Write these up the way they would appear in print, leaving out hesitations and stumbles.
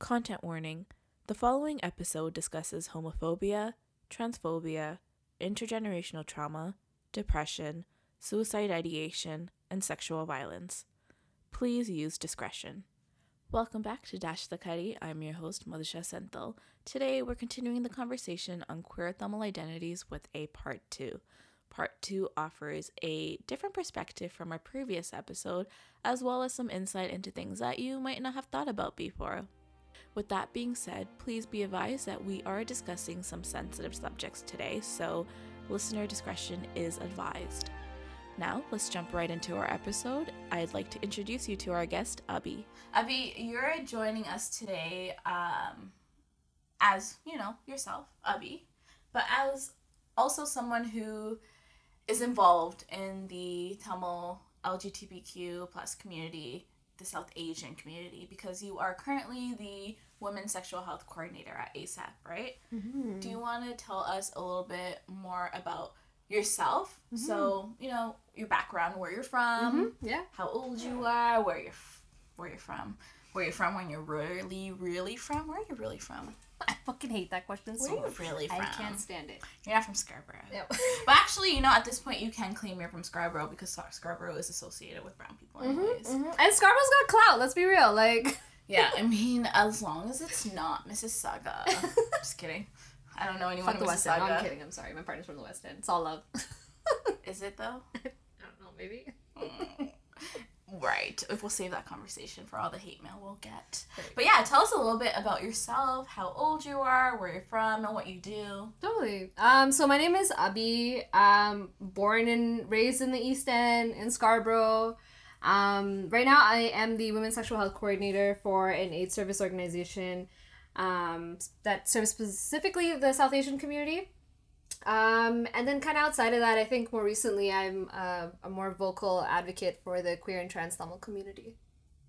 Content warning. The following episode discusses homophobia, transphobia, intergenerational trauma, depression, suicide ideation, and sexual violence. Please use discretion. Welcome back to Dash the Cutty. I'm your host, Madhusha Senthil. Today, we're continuing the conversation on queer Tamil identities with a part two. Part 2 offers a different perspective from our previous episode, as well as some insight into things that you might not have thought about before. With that being said, please be advised that we are discussing some sensitive subjects today, so listener discretion is advised. Now, let's jump right into our episode. I'd like to introduce you to our guest, Abi. Abi, you're joining us today as, yourself, Abi, but as also someone who is involved in the Tamil LGBTQ plus community, the South Asian community, because you are currently the Women's Sexual Health Coordinator at ASAP, right? Mm-hmm. Do you want to tell us a little bit more about yourself? Mm-hmm. So, your background, where you're from, mm-hmm. yeah. how old you are, where you're from when you're really, really from. Where are you really from? I fucking hate that question so much. Where are you really from? I can't stand it. You're not from Scarborough. No. But actually, at this point, you can claim you're from Scarborough because Scarborough is associated with brown people anyways. Mm-hmm, mm-hmm. And Scarborough's got clout, let's be real. Yeah, I mean, as long as it's not Mississauga. Just kidding. I don't know anyone from the West End. No, I'm kidding. I'm sorry. My partner's from the West End. It's all love. Is it, though? I don't know. Maybe. Right. We'll save that conversation for all the hate mail we'll get. But yeah, tell us a little bit about yourself, how old you are, where you're from, and what you do. Totally. So my name is Abi. Born and raised in the East End, in Scarborough. Right now I am the Women's Sexual Health Coordinator for an AIDS service organization that serves specifically the South Asian community. And then kind of outside of that, I think more recently I'm a more vocal advocate for the queer and trans Tamil community.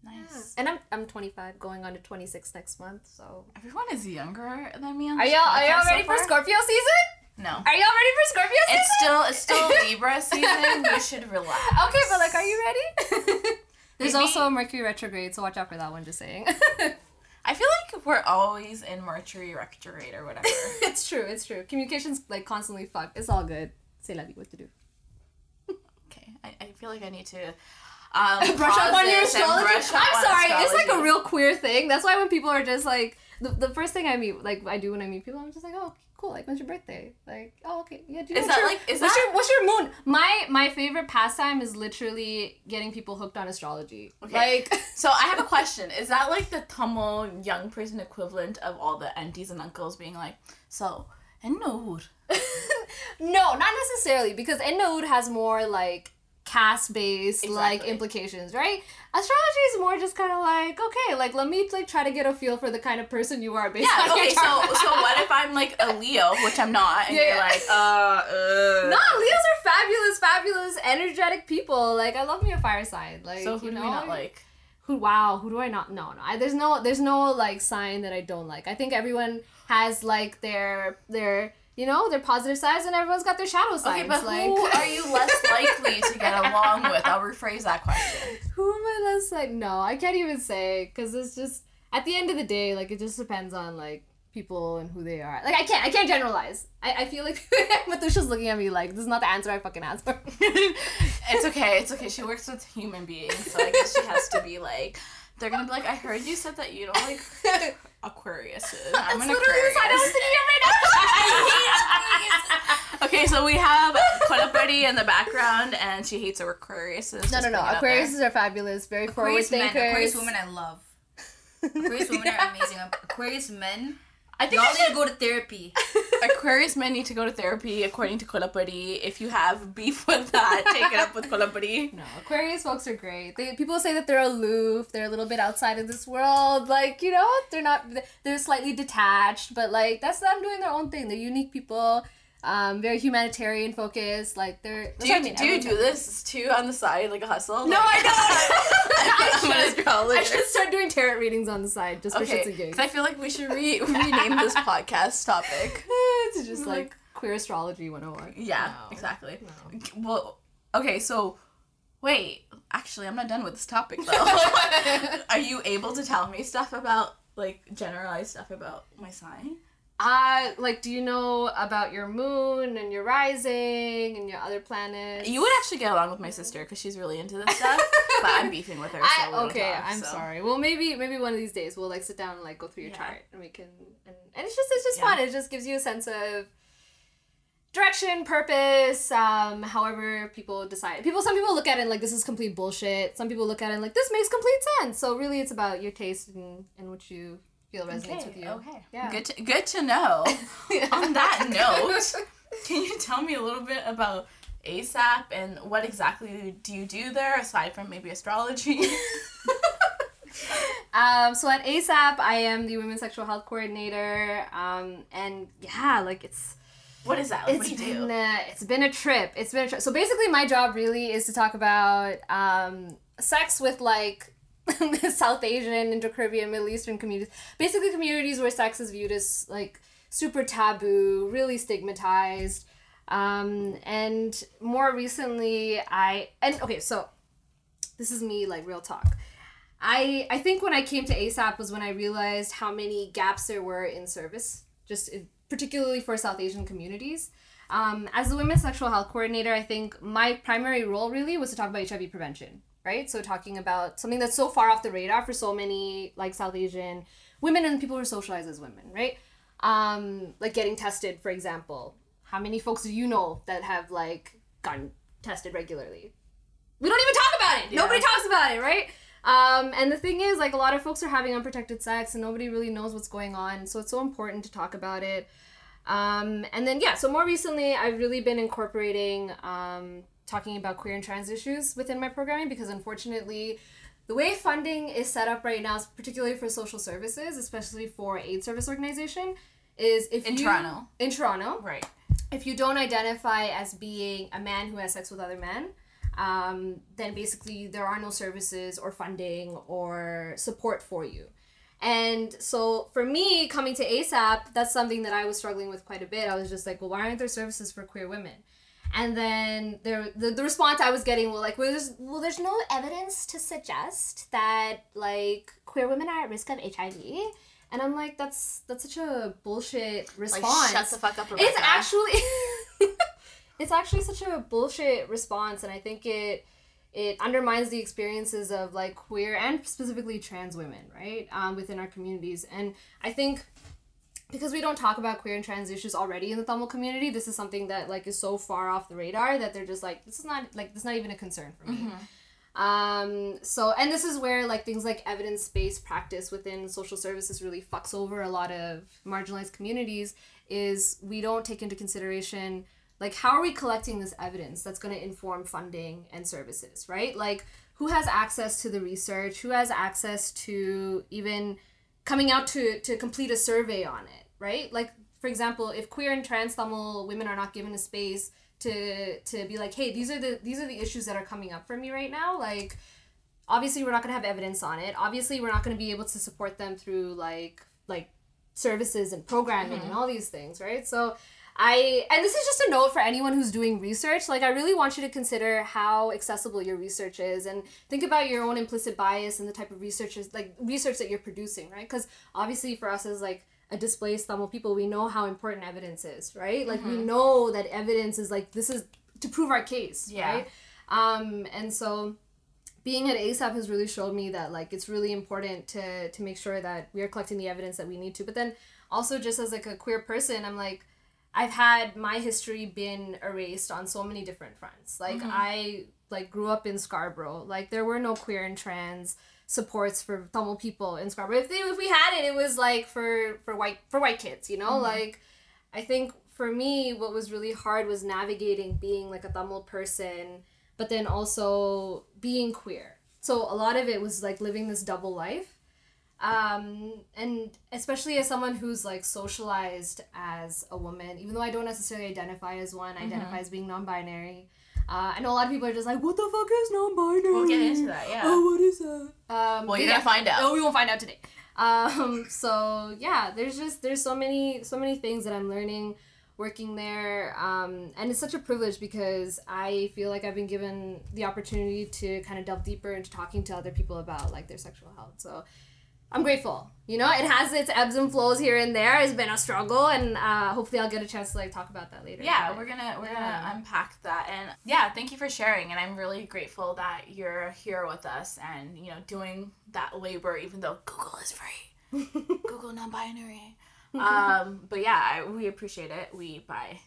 Nice. Yeah. And I'm 25, going on to 26 next month, so... Everyone is younger than me on the podcast. Are y'all ready for Scorpio season? No. Are y'all ready for Scorpio season? It's still Libra season. You should relax. Okay, but are you ready? There's also a Mercury retrograde, so watch out for that one, just saying. I feel like we're always in Mercury retrograde or whatever. It's true. Communication's constantly fucked. It's all good. Say Lavi what to do. Okay. I feel like I need to brush up on your astrology. I'm sorry. Astrology. It's a real queer thing. That's why when people are just the first thing I meet, I do when I meet people, I'm just oh, cool. When's your birthday? Oh, okay. Yeah. Do you know what's your moon? My favorite pastime is literally getting people hooked on astrology. Okay. So I have a question. Is that the Tamil young person equivalent of all the aunties and uncles being so Ennoor? No, not necessarily, because Ennoor has more caste-based implications, right? Astrology is more just kind of okay, let me try to get a feel for the kind of person you are based on your chart. So what if I'm a Leo, which I'm not, and you're No, Leos are fabulous, energetic people. I love me a fire sign. So who do we not like? Who do I not? No. There's no sign that I don't like. I think everyone has their their positive sides, and everyone's got their shadow sides. Okay, but who are you less likely to get along with? I'll rephrase that question. Who am I less like? No, I can't even say, because it's just, at the end of the day, it just depends on, people and who they are. I can't generalize. I feel like Madhusha's looking at me this is not the answer I fucking asked for. It's okay. She works with human beings, so I guess she has to be they're gonna be I heard you said that you don't like Aquarius. I'm an Aquarius. I don't see it right now. I hate Aquarius. Okay, so we have Kodapati in the background, and she hates Aquarius. No. Aquariuses are fabulous. Very forward thinkers. Aquarius women, I love. Aquarius women are amazing. Aquarius men. I think y'all need to go to therapy. Aquarius men need to go to therapy, according to Kodapati. If you have beef with that, take it up with Kodapati. No, Aquarius folks are great. People say that they're aloof, they're a little bit outside of this world. They're slightly detached, but that's them doing their own thing. They're unique people. Very humanitarian focused. They're. Do you do this too on the side, a hustle? No, I don't. I should start doing tarot readings on the side just for shits and gigs. I feel like we should rename this podcast topic. It's just queer astrology 101. Yeah, no, exactly. No. Well, okay, so wait. Actually, I'm not done with this topic though. Are you able to tell me stuff about like, generalized stuff about my sign. Like, do you know about your moon and your rising and your other planets? You would actually get along with my sister because she's really into this stuff. But I'm beefing with her, so sorry. Well, maybe one of these days we'll, like, sit down and, like, go through your chart and we can... And it's just fun. It just gives you a sense of direction, purpose, however people decide. Some people look at it like this is complete bullshit. Some people look at it like this makes complete sense. So really it's about your taste and what you... feel resonates with you. Okay. Yeah. Good to know. On that note, can you tell me a little bit about ASAP and what exactly do you do there aside from maybe astrology? So at ASAP, I am the Women's Sexual Health Coordinator. What is that? Like, what do you do? It's been a trip. So basically, my job really is to talk about sex with like. The South Asian, Indo-Caribbean, Middle Eastern communities. Basically communities where sex is viewed as, like, super taboo, really stigmatized. And more recently, this is me, like, real talk. I think when I came to ASAP was when I realized how many gaps there were in service, particularly for South Asian communities. As the Women's Sexual Health Coordinator, I think my primary role really was to talk about HIV prevention. Right? So talking about something that's so far off the radar for so many, like, South Asian women and people who are socialized as women, right? Like, getting tested, for example. How many folks do you know that have, like, gotten tested regularly? We don't even talk about it! Yeah. Nobody talks about it, right? And the thing is, like, a lot of folks are having unprotected sex and nobody really knows what's going on. So it's so important to talk about it. So more recently, I've really been incorporating... talking about queer and trans issues within my programming because, unfortunately, the way funding is set up right now, particularly for social services, especially for aid service organization, is in Toronto, right? If you don't identify as being a man who has sex with other men, then basically there are no services or funding or support for you. And so for me, coming to ASAP, that's something that I was struggling with quite a bit. I was just like, well, why aren't there services for queer women? And then the response I was getting was like, there's no evidence to suggest that, like, queer women are at risk of HIV. And I'm like, that's such a bullshit response. Like, shut the fuck up, Rebecca. It's actually such a bullshit response. And I think it undermines the experiences of, like, queer and specifically trans women, right, within our communities. And I think... because we don't talk about queer and trans issues already in the Tamil community, this is something that, like, is so far off the radar that they're just like, this is not even a concern for me. Mm-hmm. And this is where, like, things like evidence-based practice within social services really fucks over a lot of marginalized communities, is we don't take into consideration, like, how are we collecting this evidence that's going to inform funding and services, right? Like, who has access to the research? Who has access to even... coming out to complete a survey on it, right? Like, for example, if queer and trans Tamil women are not given a space to be like, hey, these are the issues that are coming up for me right now, like, obviously we're not going to have evidence on it. Obviously, we're not going to be able to support them through, like services and programming and all these things, right? So this is just a note for anyone who's doing research. Like, I really want you to consider how accessible your research is and think about your own implicit bias and the type of research that you're producing, right? Because obviously for us as, like, a displaced Tamil people, we know how important evidence is, right? Like, we know that evidence is, like, this is to prove our case, right? And so being at ASAP has really showed me that, like, it's really important to make sure that we are collecting the evidence that we need to. But then also just as, like, a queer person, I'm like, I've had my history been erased on so many different fronts. Like, I, like, grew up in Scarborough. Like, there were no queer and trans supports for Tamil people in Scarborough. If we had it, it was, like, for white kids, you know? Like, I think for me, what was really hard was navigating being, like, a Tamil person, but then also being queer. So a lot of it was, like, living this double life. And especially as someone who's, like, socialized as a woman, even though I don't necessarily identify as one, I identify as being non-binary. I know a lot of people are just like, what the fuck is non-binary? We'll get into that, yeah. Oh, what is that? Well, you're gonna find out. No, we won't find out today. So, yeah, there's so many things that I'm learning working there. And it's such a privilege because I feel like I've been given the opportunity to kind of delve deeper into talking to other people about, like, their sexual health. So... I'm grateful. you know, it has its ebbs and flows here and there. It's been a struggle, and hopefully I'll get a chance to like talk about that later. Yeah, but we're gonna unpack that, and yeah, thank you for sharing. And I'm really grateful that you're here with us, and you know, doing that labor, even though Google is free, Google non-binary. But yeah, we appreciate it. We by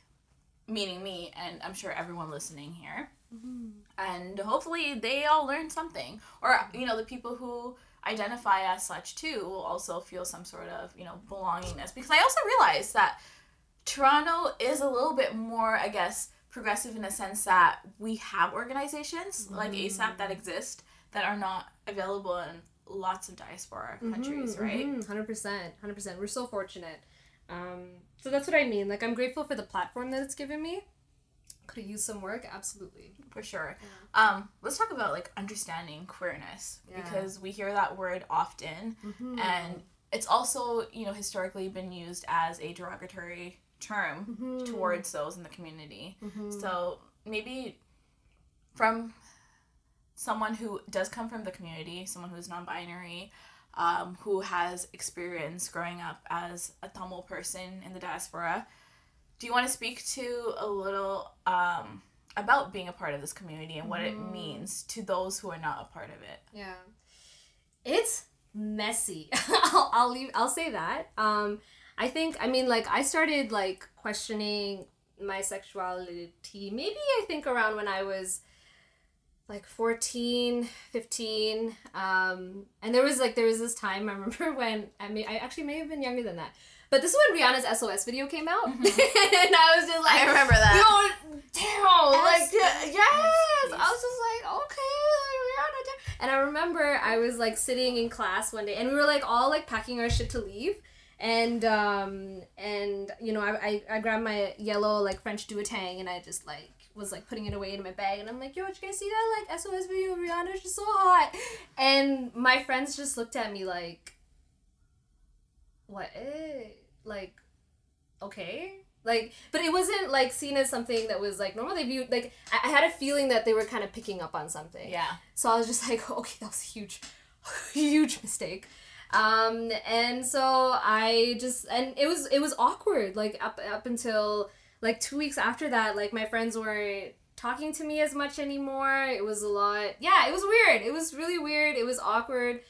meaning me, and I'm sure everyone listening here. Mm-hmm. And hopefully they all learn something, or you know, the people who identify as such too will also feel some sort of, you know, belongingness. Because I also realized that Toronto is a little bit more, I guess, progressive in a sense that we have organizations like ASAP that exist that are not available in lots of diaspora countries, right? 100%. We're so fortunate. So that's what I mean. Like, I'm grateful for the platform that it's given me. Could have used some work, absolutely, for sure. Yeah. Let's talk about like understanding queerness, because we hear that word often, and it's also, you know, historically been used as a derogatory term towards those in the community. So maybe from someone who does come from the community, someone who's non-binary, who has experience growing up as a Tamil person in the diaspora. Do you want to speak to a little about being a part of this community and what it means to those who are not a part of it? Yeah. It's messy. I'll say that. I think, I mean, like, I started, like, questioning my sexuality maybe I think around when I was, like, 14, 15. And there was this time I remember when, I actually may have been younger than that. But this is when Rihanna's SOS video came out. And I was just like... I remember that. Yo, damn. Like, yes. I was just like, okay, like, Rihanna. Damn. And I remember I was, like, sitting in class one day. And we were, like, all, like, packing our shit to leave. And you know, I grabbed my yellow, like, French duotang. And I just, like, was, like, putting it away in my bag. And I'm like, yo, did you guys see that, like, SOS video of Rihanna? She's so hot. And my friends just looked at me like... what is, like, okay, like, but it wasn't like seen as something that was like normally viewed. Like, I had a feeling that they were kind of picking up on something. Yeah. So I was just like, okay, that was a huge mistake. And so I just, and it was awkward. Like up until like 2 weeks after that, like my friends weren't talking to me as much anymore. It was a lot. Yeah, it was weird. It was really weird. It was awkward.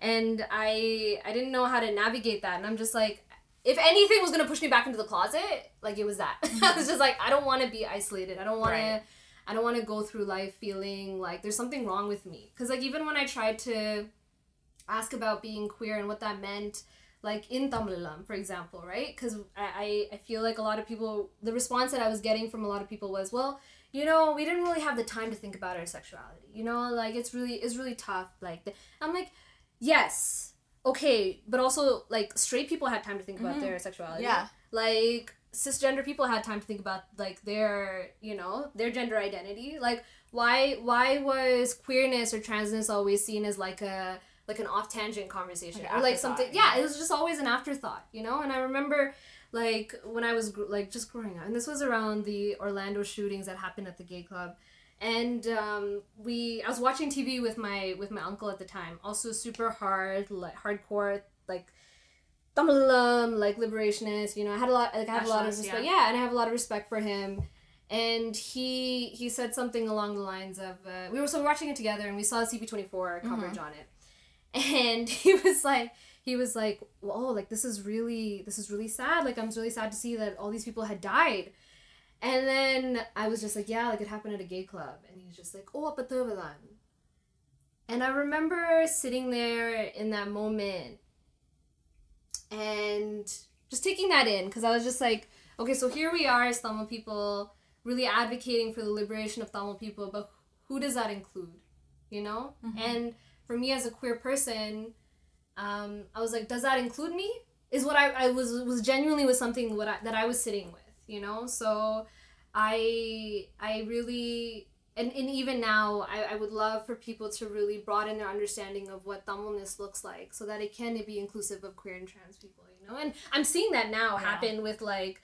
And I didn't know how to navigate that. And I'm just like, if anything was going to push me back into the closet, like, it was that. I was just like, I don't want to be isolated. I don't want to go through life feeling like there's something wrong with me. Because, like, even when I tried to ask about being queer and what that meant, like, in Tamil Eelam, for example, right? Because I feel like a lot of people, the response that I was getting from a lot of people was, well, you know, we didn't really have the time to think about our sexuality. You know, like, it's really tough. Like, I'm like... yes, okay, but also, like, straight people had time to think about their sexuality. Yeah. Like, cisgender people had time to think about, like, their, you know, their gender identity. Like, why was queerness or transness always seen as, like, an off-tangent conversation? Like, or, like, something... yeah, it was just always an afterthought, you know? And I remember, like, when I was, like, just growing up, and this was around the Orlando shootings that happened at the gay club. And I was watching TV with my uncle at the time, also super hardcore, like Tamil Eelam, like liberationist. You know, I had a lot of respect. Yeah, and I have a lot of respect for him. And he said something along the lines of, we were watching it together, and we saw CP24 coverage on it, and he was like, whoa, like this is really sad. Like, I'm really sad to see that all these people had died. And then I was just like, yeah, like, it happened at a gay club. And he was just like, oh, apatavalan. And I remember sitting there in that moment and just taking that in. Because I was just like, okay, so here we are as Tamil people really advocating for the liberation of Tamil people. But who does that include? You know? Mm-hmm. And for me as a queer person, I was like, does that include me? Is what I was genuinely was something that I was sitting with. You know, so I really, and even now, I would love for people to really broaden their understanding of what Tamilness looks like so that it can be inclusive of queer and trans people, you know? And I'm seeing that now happen with, like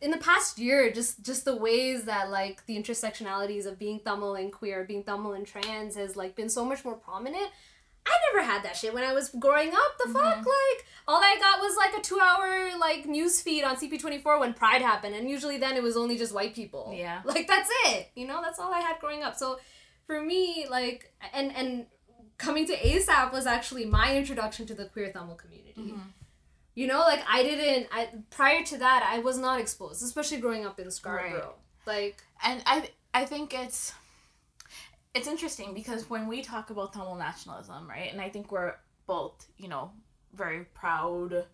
in the past year, just the ways that, like, the intersectionalities of being Tamil and queer, being Tamil and trans has, like, been so much more prominent. I never had that shit when I was growing up. The fuck? Like, all I got was like a 2-hour like news feed on CP24 when Pride happened, and usually then it was only just white people. Yeah. Like that's it. You know, that's all I had growing up. So for me, like and coming to ASAP was actually my introduction to the queer Tamil community. Mm-hmm. You know, like I prior to that I was not exposed, especially growing up in Scarborough. Right. Like and I think it's interesting because when we talk about Tamil nationalism, right, and I think we're both, you know, very proud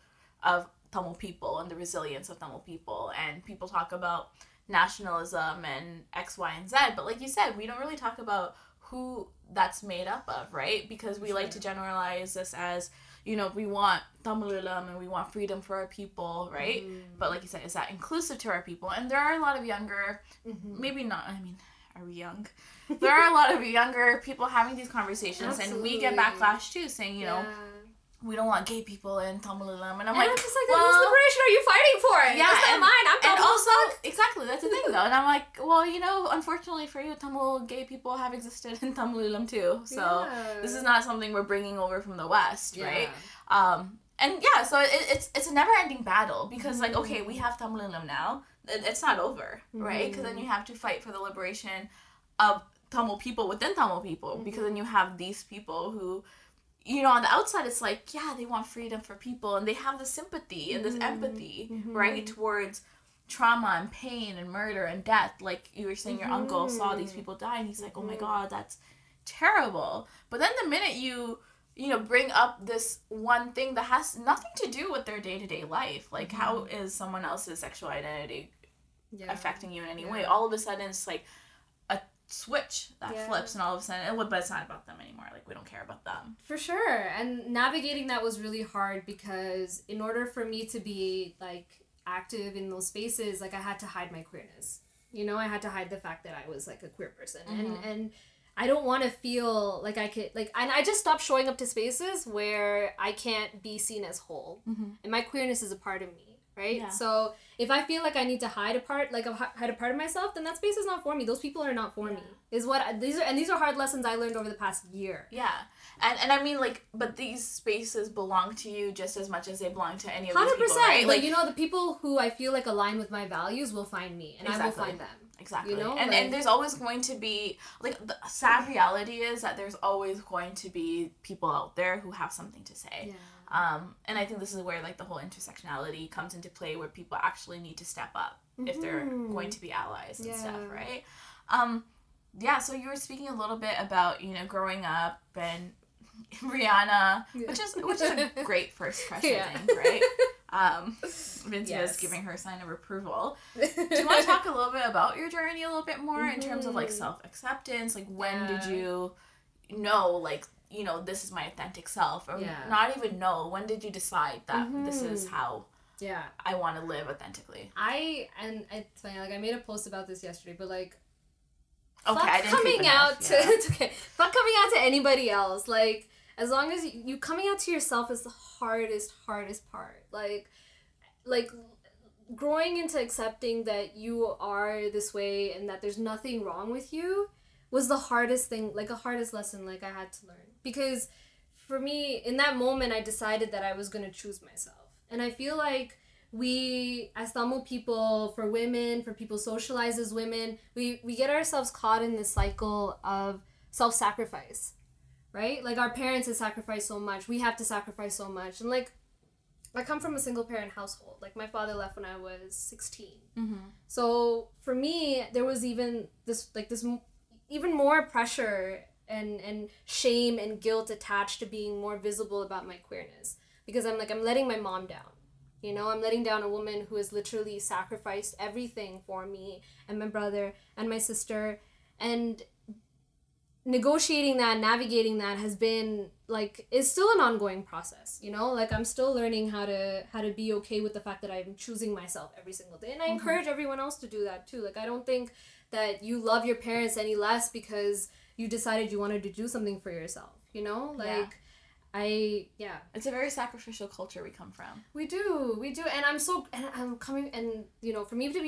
of Tamil people and the resilience of Tamil people, and people talk about nationalism and X, Y, and Z, but like you said, we don't really talk about who that's made up of, right? Because we like to generalize this as, you know, we want Tamil Eelam and we want freedom for our people, right? Mm. But like you said, is that inclusive to our people? And there are a lot of younger, mm-hmm. maybe not, I mean, are we young? There are a lot of younger people having these conversations. Absolutely. And we get backlash too, saying, you know, we don't want gay people in Tamil Eelam. And I'm just like, well, whose liberation are you fighting for? Yeah, that's not mine. I'm Tamil. And also, exactly, that's the thing though. And I'm like, well, you know, unfortunately for you, Tamil gay people have existed in Tamil Eelam too. So this is not something we're bringing over from the West, right? And yeah, so it's a never-ending battle because, like, okay, we have Tamil Eelam now. It's not over, right? Because then you have to fight for the liberation of Tamil people within Tamil people, because then you have these people who, you know, on the outside, it's like, yeah, they want freedom for people, and they have this sympathy and this empathy, right, towards trauma and pain and murder and death. Like you were saying, your uncle saw these people die, and he's like, oh my God, that's terrible. But then the minute you know, bring up this one thing that has nothing to do with their day-to-day life. Like, how is someone else's sexual identity affecting you in any way? All of a sudden, it's like a switch that flips, and all of a sudden, but it's not about them anymore. Like, we don't care about them. For sure. And navigating that was really hard because in order for me to be, like, active in those spaces, like, I had to hide my queerness. You know, I had to hide the fact that I was, like, a queer person. Mm-hmm. And I don't want to feel like I could, like, and I just stopped showing up to spaces where I can't be seen as whole. Mm-hmm. And my queerness is a part of me, right? Yeah. So if I feel like I need to hide a part of myself, then that space is not for me. Those people are not for me. Is what these are hard lessons I learned over the past year. Yeah. And I mean, like, but these spaces belong to you just as much as they belong to any of 100%, these people, right? Like, you know, the people who I feel like align with my values will find me, and I will find them. Exactly. You know, and there's always going to be, like, the sad reality is that there's always going to be people out there who have something to say. Yeah. And I think this is where, like, the whole intersectionality comes into play, where people actually need to step up if they're going to be allies and stuff, right? Yeah, so you were speaking a little bit about, you know, growing up and Rihanna, which is a great first crush, I think, right? Vince was giving her a sign of approval. Do you want to talk a little bit about your journey a little bit more in terms of, like, self-acceptance? Like, when did you know, like, you know, this is my authentic self? Or not even know, when did you decide that this is how I want to live authentically? It's funny, like, I made a post about this yesterday, but, like, fuck coming out to anybody else. Like, as long as you coming out to yourself is the hardest part. Like growing into accepting that you are this way and that there's nothing wrong with you was the hardest thing, like a hardest lesson, like I had to learn. Because for me, in that moment, I decided that I was going to choose myself. And I feel like we, as Tamil people, for women, for people socialized as women, we get ourselves caught in this cycle of self-sacrifice, right? Like, our parents have sacrificed so much. We have to sacrifice so much. And, like, I come from a single-parent household. Like, my father left when I was 16. Mm-hmm. So, for me, there was even even more pressure and shame and guilt attached to being more visible about my queerness. Because I'm letting my mom down. You know, I'm letting down a woman who has literally sacrificed everything for me and my brother and my sister. And negotiating that, navigating that has been, like, is still an ongoing process, you know? Like, I'm still learning how to be okay with the fact that I'm choosing myself every single day. And I encourage everyone else to do that, too. Like, I don't think that you love your parents any less because you decided you wanted to do something for yourself, you know? Like... Yeah. It's a very sacrificial culture we come from. We do, and you know, for me to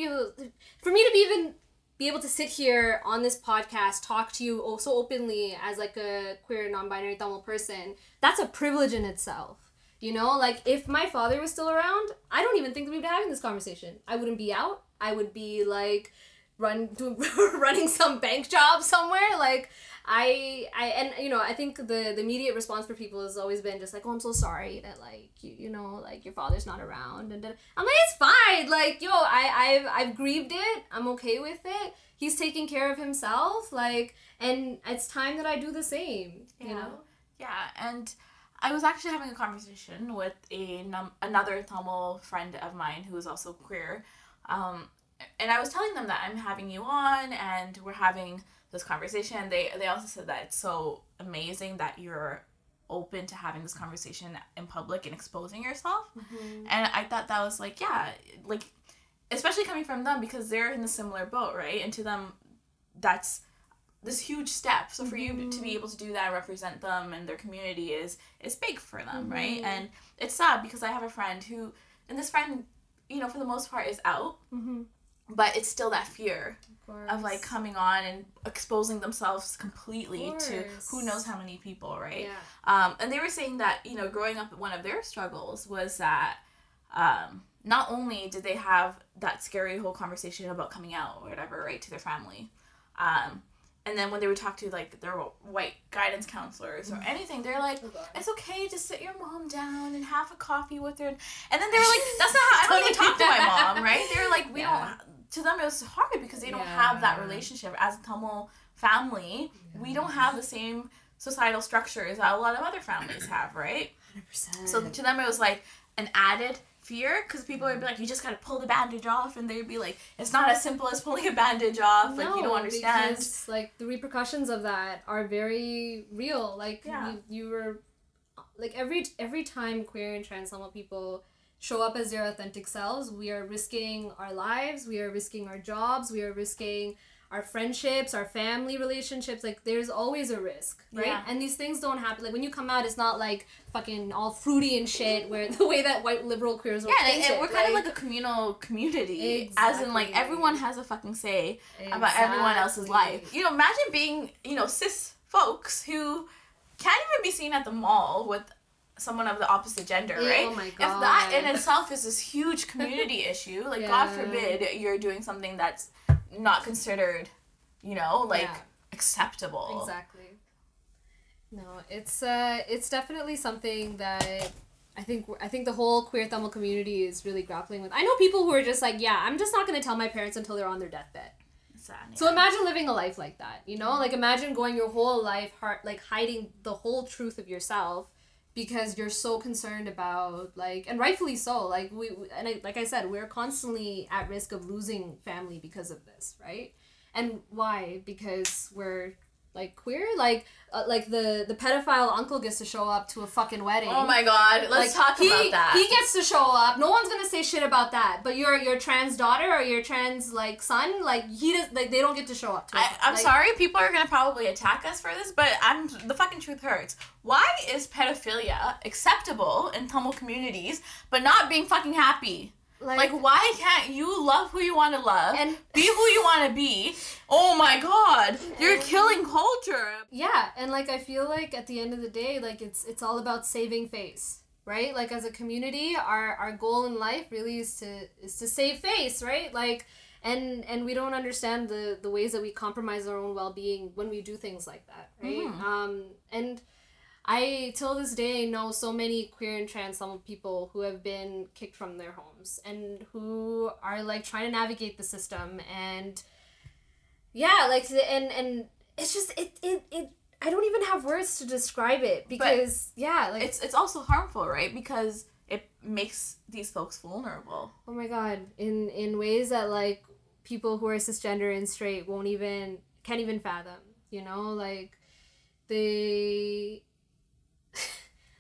even be able to sit here on this podcast, talk to you so openly as, like, a queer, non-binary Tamil person, that's a privilege in itself. You know, like, if my father was still around, I don't even think that we'd be having this conversation. I wouldn't be out. I would be, like, running some bank job somewhere. Like, I you know, I think the immediate response for people has always been just, like, oh, I'm so sorry that, like, you know, like, your father's not around. And I'm like, it's fine. Like, yo, I've grieved it. I'm okay with it. He's taking care of himself. Like, and it's time that I do the same, you know? Yeah, and I was actually having a conversation with another Tamil friend of mine who is also queer, and I was telling them that I'm having you on and we're having this conversation. They also said that it's so amazing that you're open to having this conversation in public and exposing yourself. Mm-hmm. And I thought that was like, yeah, like, especially coming from them because they're in a similar boat, right? And to them, that's this huge step. So for you to be able to do that and represent them and their community is big for them, right? And it's sad because I have a friend who, and this friend, you know, for the most part is out, but it's still that fear of like coming on and exposing themselves completely to who knows how many people, right? Yeah. And they were saying that, you know, growing up, one of their struggles was that not only did they have that scary whole conversation about coming out or whatever, right, to their family, and then when they would talk to, like, their white guidance counselors or anything, they're like, it's okay, just sit your mom down and have a coffee with her. And then they were like, that's not how I don't even talk to my mom, right? They were like, we don't, to them it was hard because they don't have that relationship. As a Tamil family, we don't have the same societal structures that a lot of other families have, right? 100%. So to them it was like an added fear because people would be like, you just gotta pull the bandage off, and they'd be like, it's not as simple as pulling a bandage off, like, you don't understand. Because, like, the repercussions of that are very real. Like, you were, like, every time queer and trans Tamil people show up as their authentic selves, we are risking our lives, we are risking our jobs, we are risking our friendships, our family relationships. Like, there's always a risk, right? Yeah. And these things don't happen. Like, when you come out, it's not like fucking all fruity and shit, where the way that white liberal queers are. Yeah, and we're kind of like a communal community, as in, like, everyone has a fucking say about everyone else's life. You know, imagine being, you know, cis folks who can't even be seen at the mall with someone of the opposite gender, right? Oh my God. If that in itself is this huge community issue, like, God forbid you're doing something that's not considered, you know, like, acceptable. Exactly. No, it's definitely something that I think the whole queer Tamil community is really grappling with. I know people who are just like, yeah, I'm just not going to tell my parents until they're on their deathbed. Exactly. So imagine living a life like that, you know? Like, imagine going your whole life hiding the whole truth of yourself because you're so concerned about, like, and rightfully so, like, like I said, we're constantly at risk of losing family because of this, right? And why? Because we're, like, queer? Like the pedophile uncle gets to show up to a fucking wedding. Oh my God, let's talk about that. He gets to show up. No one's gonna say shit about that. But your trans daughter or your trans, like, son, like, he does, like, they don't get to show up to it. I'm sorry, people are gonna probably attack us for this, but the fucking truth hurts. Why is pedophilia acceptable in Tamil communities, but not being fucking happy? Like, why can't you love who you want to love and be who you want to be? Oh my God, you're killing culture. Yeah, and, like, I feel like at the end of the day, like, it's all about saving face, right? Like, as a community, our goal in life really is to save face, right? Like, and we don't understand the ways that we compromise our own well-being when we do things like that, right? And I, till this day, know so many queer and trans Tamil people who have been kicked from their homes and who are, like, trying to navigate the system. And, yeah, like, and it's just, it I don't even have words to describe it because, but yeah, like, it's also harmful, right? Because it makes these folks vulnerable. Oh my God. In ways that, like, people who are cisgender and straight can't even fathom, you know? Like, they...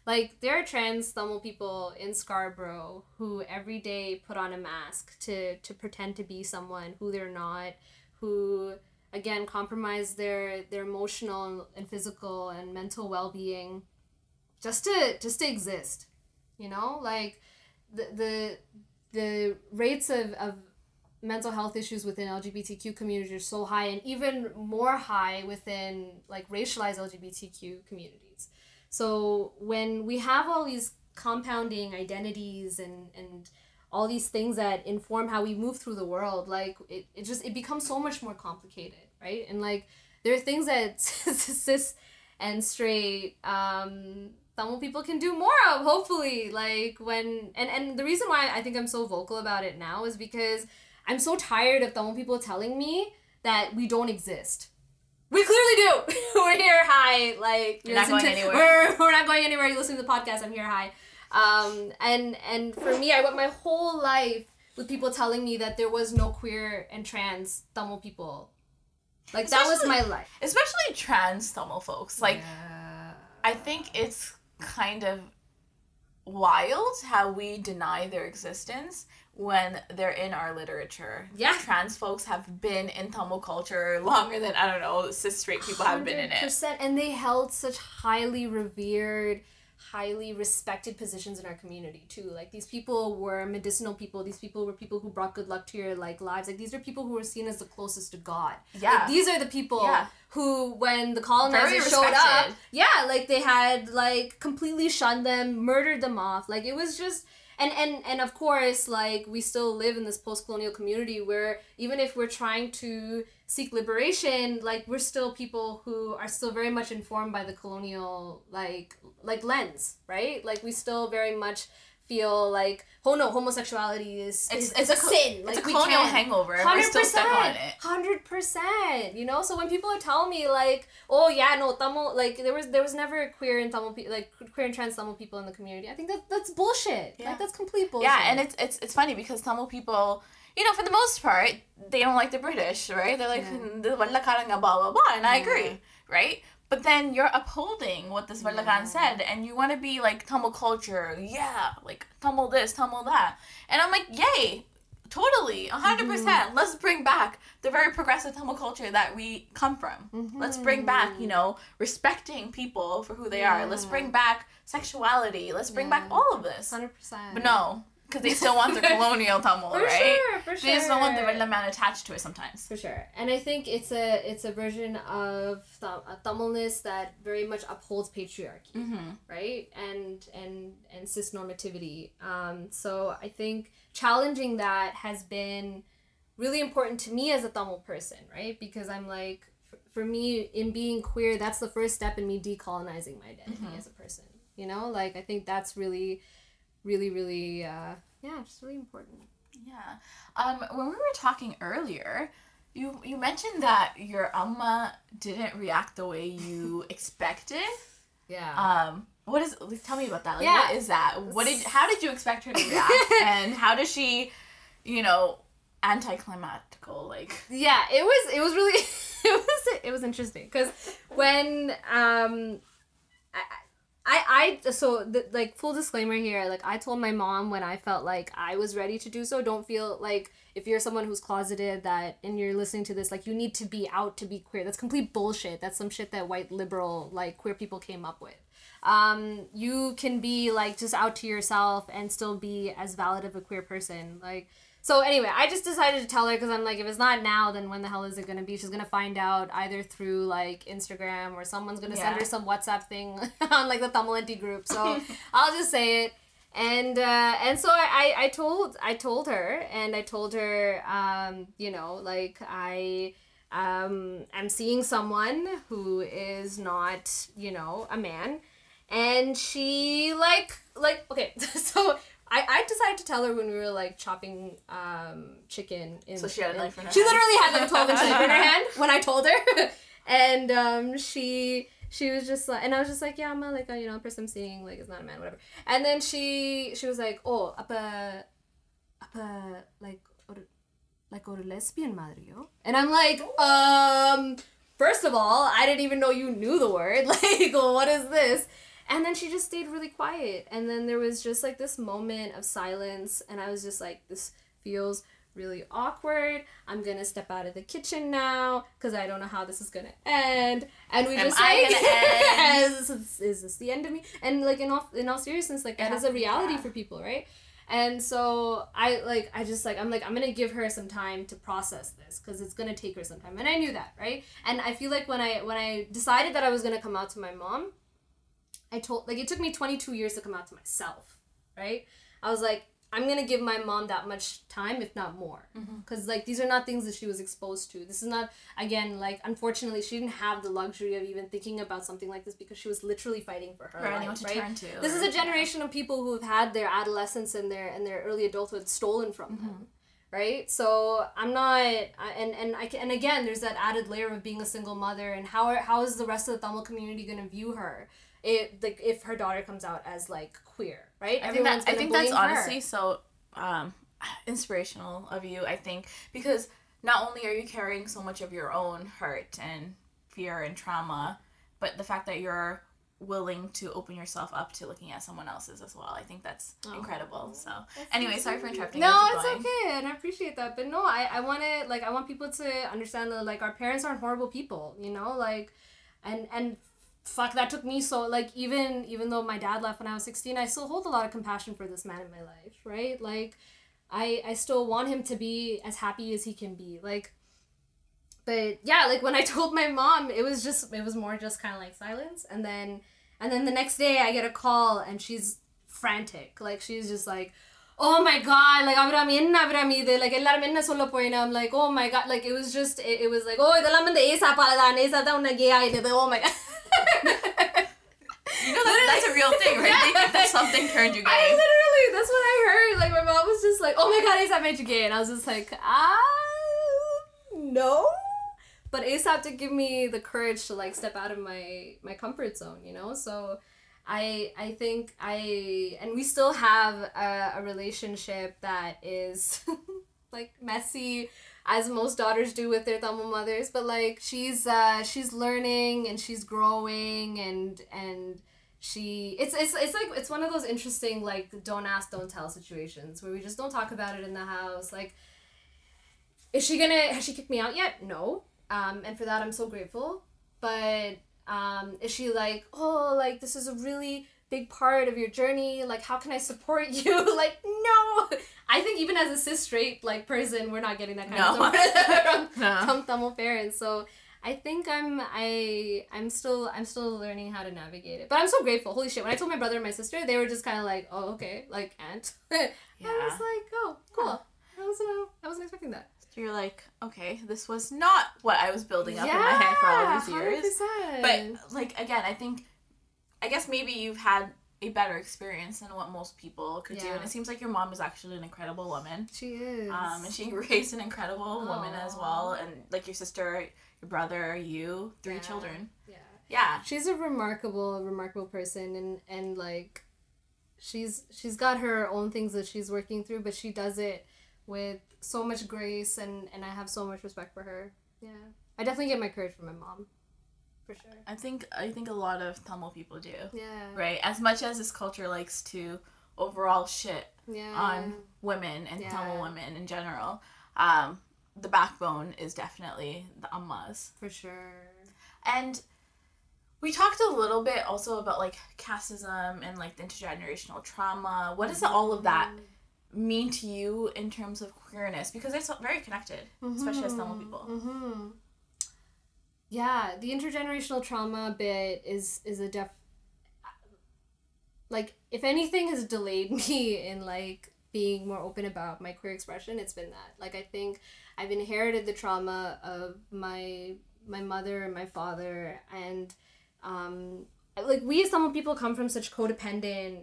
Like, there are trans Tamil people in Scarborough who every day put on a mask to pretend to be someone who they're not, who, again, compromise their emotional and physical and mental well-being just to exist, you know? Like, the rates of mental health issues within LGBTQ communities are so high, and even more high within, like, racialized LGBTQ communities. So when we have all these compounding identities and all these things that inform how we move through the world. Like, it becomes so much more complicated, right? And, like, there are things that cis and straight Tamil people can do more of, hopefully. Like, when... And the reason why I think I'm so vocal about it now is because I'm so tired of Tamil people telling me that we don't exist. We clearly do. We're here, hi. Like, you're not going anywhere. We're not going anywhere. You listen to the podcast, I'm here, hi. And for me, I went my whole life with people telling me that there was no queer and trans Tamil people. Like, especially, that was my life. Especially trans Tamil folks. Like, yeah. I think it's kind of wild how we deny their existence when they're in our literature. Yeah. Trans folks have been in Tamil culture longer than, I don't know, cis straight people have been in it. 100%. And they held such highly revered, highly respected positions in our community too. Like, these people were medicinal people. These people were people who brought good luck to your, like, lives. Like, these are people who were seen as the closest to God. Yeah. Like, these are the people who, when the colonizers showed up, like, they had, like, completely shunned them, murdered them off. Like, it was just... And of course, like, we still live in this post-colonial community where even if we're trying to seek liberation, like, we're still people who are still very much informed by the colonial, like lens, right? Like, we still very much feel like, oh no, homosexuality is a sin. Like, it's a colonial hangover. 100%, we're still stuck on it. 100%. You know? So when people are telling me, like, oh yeah, no, Tamil, like, there was never queer and trans Tamil people in the community, I think that's bullshit. Yeah. Like, that's complete bullshit. Yeah, and it's funny because Tamil people, you know, for the most part, they don't like the British, right? They're like, the Vallakaranga, blah, blah, blah, and I agree, right? But then you're upholding what this Vallakan said, and you want to be like, Tamil culture, like, Tamil this, Tamil that. And I'm like, yay, totally, 100%. Mm-hmm. Let's bring back the very progressive Tamil culture that we come from. Mm-hmm. Let's bring back, you know, respecting people for who they are. Let's bring back sexuality. Let's bring back all of this. 100%. But no, because they still want the colonial Tamil, for right? For sure. They just don't want the Vella man attached to it sometimes. For sure. And I think it's a version of Tamilness that very much upholds patriarchy, right? And cis normativity. So I think challenging that has been really important to me as a Tamil person, right? Because I'm like, for me, in being queer, that's the first step in me decolonizing my identity as a person. You know? Like, I think that's really, really, just really important. Yeah. When we were talking earlier, you mentioned that your amma didn't react the way you expected. Yeah. What is? Like, tell me about that. Like, what is that? How did you expect her to react? And how does she, you know, anticlimactical, like? Yeah. It was really. It was interesting because when I, so, full disclaimer here, like, I told my mom when I felt like I was ready to do so, don't feel like, if you're someone who's closeted that, and you're listening to this, like, you need to be out to be queer. That's complete bullshit. That's some shit that white liberal, like, queer people came up with. You can be, like, just out to yourself and still be as valid of a queer person, like... So anyway, I just decided to tell her because I'm like, if it's not now, then when the hell is it going to be? She's going to find out either through, like, Instagram or someone's going to send her some WhatsApp thing on, like, the Tamil Enti group. So I'll just say it. And so I told her, you know, like, I am seeing someone who is not, you know, a man. And she, like, okay, so... I decided to tell her when we were, like, chopping chicken. So she had a knife in her hand. She literally had, like, a 12-inch knife in her hand when I told her. And she was just like... And I was just like, yeah, I'm a, like, a, you know, person I'm seeing, like, is not a man, whatever. And then she was like, oh, appa, like, or lesbian madrio. And I'm like, first of all, I didn't even know you knew the word. Like, what is this? And then she just stayed really quiet. And then there was just, like, this moment of silence. And I was just like, this feels really awkward. I'm going to step out of the kitchen now because I don't know how this is going to end. And we just, like, is this the end of me? And, like, in all seriousness, like, that is a reality for people, right? And so I'm going to give her some time to process this because it's going to take her some time. And I knew that, right? And I feel like when I decided that I was going to come out to my mom... I I told, like, it took me 22 years to come out to myself, right? I was like, I'm going to give my mom that much time, if not more. Because, mm-hmm. like, these are not things that she was exposed to. This is not, again, like, unfortunately, she didn't have the luxury of even thinking about something like this because she was literally fighting for her life, right? To turn to. This is a generation of people who have had their adolescence and their early adulthood stolen from mm-hmm. them, right? So I'm not, and again, there's that added layer of being a single mother, and how is the rest of the Tamil community going to view her? It, like, if her daughter comes out as, like, queer, right? I think that's honestly so inspirational of you, I think, because not only are you carrying so much of your own hurt and fear and trauma, but the fact that you're willing to open yourself up to looking at someone else's as well. I think that's incredible. So that's anyway, sorry for interrupting. No, it's okay, and I appreciate that. But no, I want people to understand that, like, our parents aren't horrible people, you know, like, and fuck, that took me so, like, even though my dad left when I was 16, I still hold a lot of compassion for this man in my life, right? Like, I still want him to be as happy as he can be, like, but yeah, like, when I told my mom, it was more just kind of like silence, and then the next day I get a call, and she's frantic, like, she's just like, oh my god, like, Avrami, they're like, ellarum enna solla poina. I'm like, oh my god, like, it was like, oh, idallam indha ASAP aladan, ASAP da unna gay aayidhu, oh my god. You know, that's a real thing, right? They think that something turned you gay. That's what I heard. Like, my mom was just like, oh my god, ASAP made you gay. And I was just like, no. But ASAP did give me the courage to, like, step out of my comfort zone, you know? So I think and we still have a relationship that is, like, messy, as most daughters do with their Tamil mothers, but, like, she's learning and she's growing, and she it's like, it's one of those interesting, like, don't ask, don't tell situations where we just don't talk about it in the house. Like, has she kicked me out yet? No. And for that I'm so grateful. But is she like, oh, like, this is a really big part of your journey, like, how can I support you? Like, no. I think even as a cis straight, like, person, we're not getting that kind of support from Tamil parents. So I think I'm still learning how to navigate it. But I'm so grateful. Holy shit. When I told my brother and my sister, they were just kind of like, oh, okay, like, aunt. Yeah. I was like, oh, cool. Yeah. I wasn't expecting that. So you're like, okay, this was not what I was building up in my head for all these years. 100%. But, like, again, I guess maybe you've had a better experience than what most people could do, and it seems like your mom is actually an incredible woman. She is, and she raised an incredible woman as well, and, like, your sister, your brother, you, three children. Yeah. She's a remarkable person, and like, she's got her own things that she's working through, but she does it with so much grace, and I have so much respect for her. Yeah, I definitely get my courage from my mom. For sure. I think a lot of Tamil people do. Yeah. Right? As much as this culture likes to overall shit on women and Tamil women in general, the backbone is definitely the ammas. For sure. And we talked a little bit also about, like, casteism and, like, the intergenerational trauma. What does all of that mean to you in terms of queerness? Because it's very connected, especially as Tamil people. Mm-hmm. Yeah, the intergenerational trauma bit is a like, if anything has delayed me in, like, being more open about my queer expression, it's been that. Like, I think I've inherited the trauma of my mother and my father, and, like, we as Tamil people come from such codependency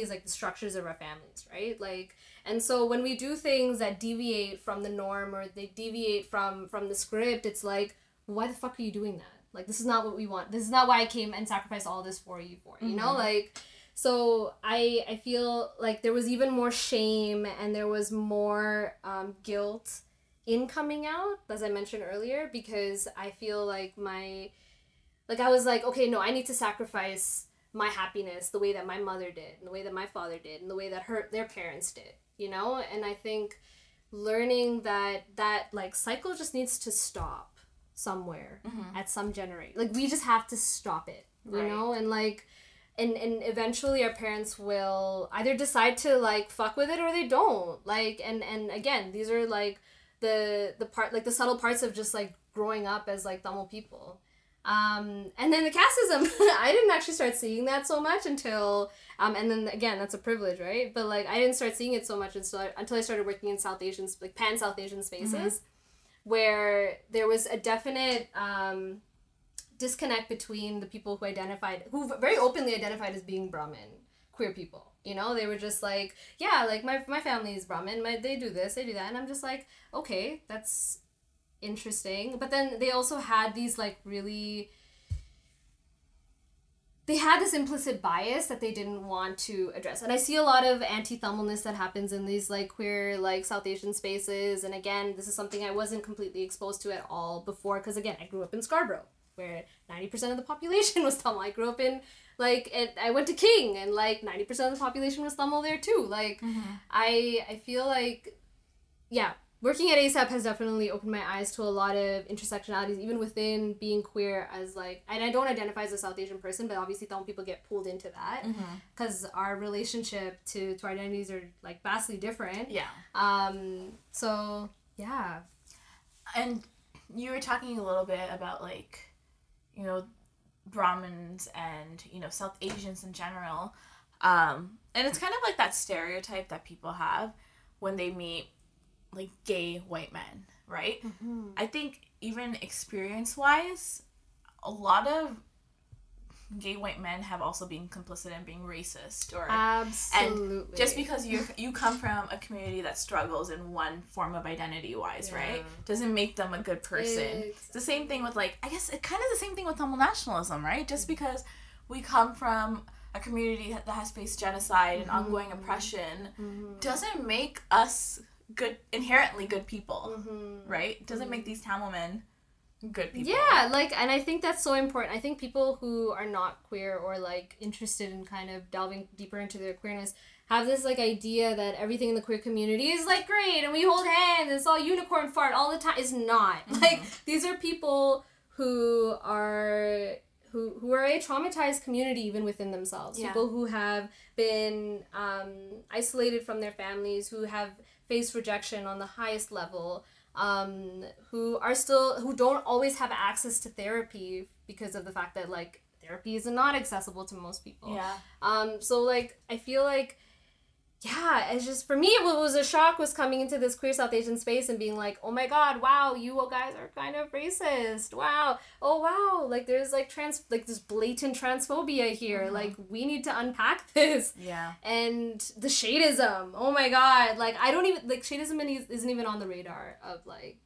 is, like, the structures of our families, right? Like, and so when we do things that deviate from the norm, or they deviate from the script, it's like, why the fuck are you doing that? Like, this is not what we want. This is not why I came and sacrificed all this for you you know? Like, so I feel like there was even more shame, and there was more guilt in coming out, as I mentioned earlier, because I feel like I was like, okay, no, I need to sacrifice my happiness the way that my mother did, and the way that my father did, and the way that their parents did, you know? And I think learning that like, cycle just needs to stop somewhere at some generation. Like, we just have to stop it, you know? And, like, and eventually our parents will either decide to, like, fuck with it, or they don't. Like, and again, these are, like, the subtle parts of just, like, growing up as, like, Tamil people. And then the casteism, I didn't actually start seeing that so much until, and then again, that's a privilege, right? But like, I didn't start seeing it so much until I started working in South Asian, like pan-South Asian spaces, mm-hmm. where there was a definite, disconnect between the people who identified, who very openly identified as being Brahmin, queer people. You know, they were just like, yeah, like my family is Brahmin, they do this, they do that. And I'm just like, okay, that's interesting. But then they also had these like really, they had this implicit bias that they didn't want to address. And I see a lot of anti-Tamilness that happens in these like queer, like South Asian spaces. And again, this is something I wasn't completely exposed to at all before. Because again, I grew up in Scarborough, where 90% of the population was Tamil. I grew up in, like, I went to King, and, like, 90% of the population was Tamil there, too. Like, mm-hmm. I feel like, yeah, working at ASAP has definitely opened my eyes to a lot of intersectionalities, even within being queer as, like, and I don't identify as a South Asian person, but obviously Tamil people get pulled into that, because mm-hmm. our relationship to our identities are, like, vastly different. Yeah. So, yeah. And you were talking a little bit about, like, you know, Brahmins and, you know, South Asians in general. And it's kind of like that stereotype that people have when they meet, like, gay white men, right? Mm-hmm. I think even experience-wise, a lot of gay white men have also been complicit in being racist. Or, absolutely. And just because you come from a community that struggles in one form of identity-wise, yeah. right, doesn't make them a good person. Exactly. It's the same thing with, like, I guess it kind of the same thing with Tamil nationalism, right? Just because we come from a community that has faced genocide and mm-hmm. ongoing oppression mm-hmm. doesn't make us inherently good people, mm-hmm. right? Doesn't mm-hmm. make these Tamil men good people. Yeah, like, and I think that's so important. I think people who are not queer or, like, interested in kind of delving deeper into their queerness have this, like, idea that everything in the queer community is, like, great, and we hold hands, and it's all unicorn fart all the time. It's not. Mm-hmm. Like, these are people who are a traumatized community even within themselves. Yeah. People who have been isolated from their families, who have faced rejection on the highest level, who don't always have access to therapy because of the fact that, like, therapy is not accessible to most people. Yeah. So, like, I feel like, yeah, it's just, for me, what was a shock was coming into this queer South Asian space and being like, oh my God, wow, you guys are kind of racist. Wow. Oh, wow. Like, there's, like, this blatant transphobia here. Mm-hmm. Like, we need to unpack this. Yeah. And the shadeism. Oh my God. Like, I don't even, like, shadeism isn't even on the radar of, like,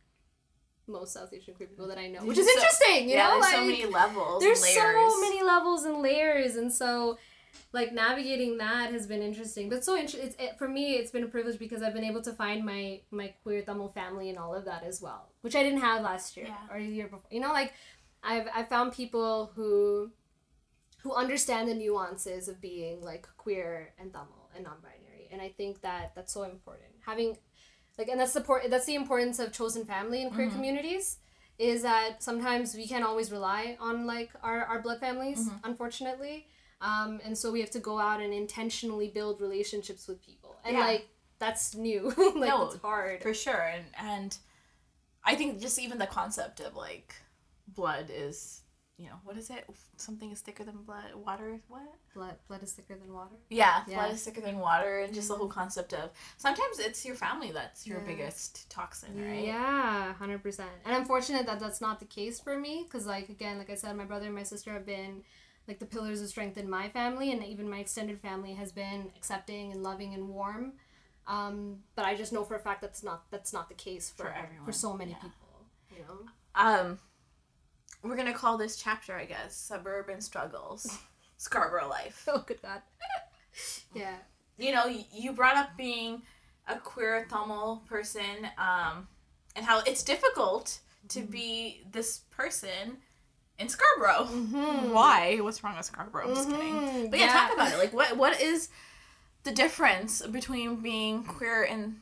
most South Asian queer people that I know, which is so interesting, you know? There's like, so many levels, there's layers. There's so many levels and layers, and so, like, navigating that has been interesting. But for me, it's been a privilege because I've been able to find my queer Tamil family and all of that as well, which I didn't have last year yeah. or the year before. You know, like, I've found people who understand the nuances of being, like, queer and Tamil and non-binary, and I think that that's so important. Having... Like, and that's the importance of chosen family in queer mm-hmm. communities, is that sometimes we can't always rely on, like, our blood families, mm-hmm. unfortunately. And so we have to go out and intentionally build relationships with people. And, yeah. like, that's new. like, no, it's hard. For sure. And I think just even the concept of, like, blood is, you know, what is it? Something is thicker than blood. Water is what? Blood is thicker than water. Yeah, yeah. Blood is thicker than water, and just the whole concept of sometimes it's your family that's your yeah. biggest toxin, right? Yeah, 100%. And I'm fortunate that that's not the case for me, because, like, again, like I said, my brother and my sister have been, like, the pillars of strength in my family, and even my extended family has been accepting and loving and warm. But I just know for a fact that's not the case for everyone, for so many yeah. people, you know. We're going to call this chapter, I guess, Suburban Struggles, Scarborough Life. Oh, good God. yeah. You know, you brought up being a queer Tamil person, and how it's difficult to be this person in Scarborough. Mm-hmm. Why? What's wrong with Scarborough? I'm just kidding. But yeah, talk about it. Like, what is the difference between being queer and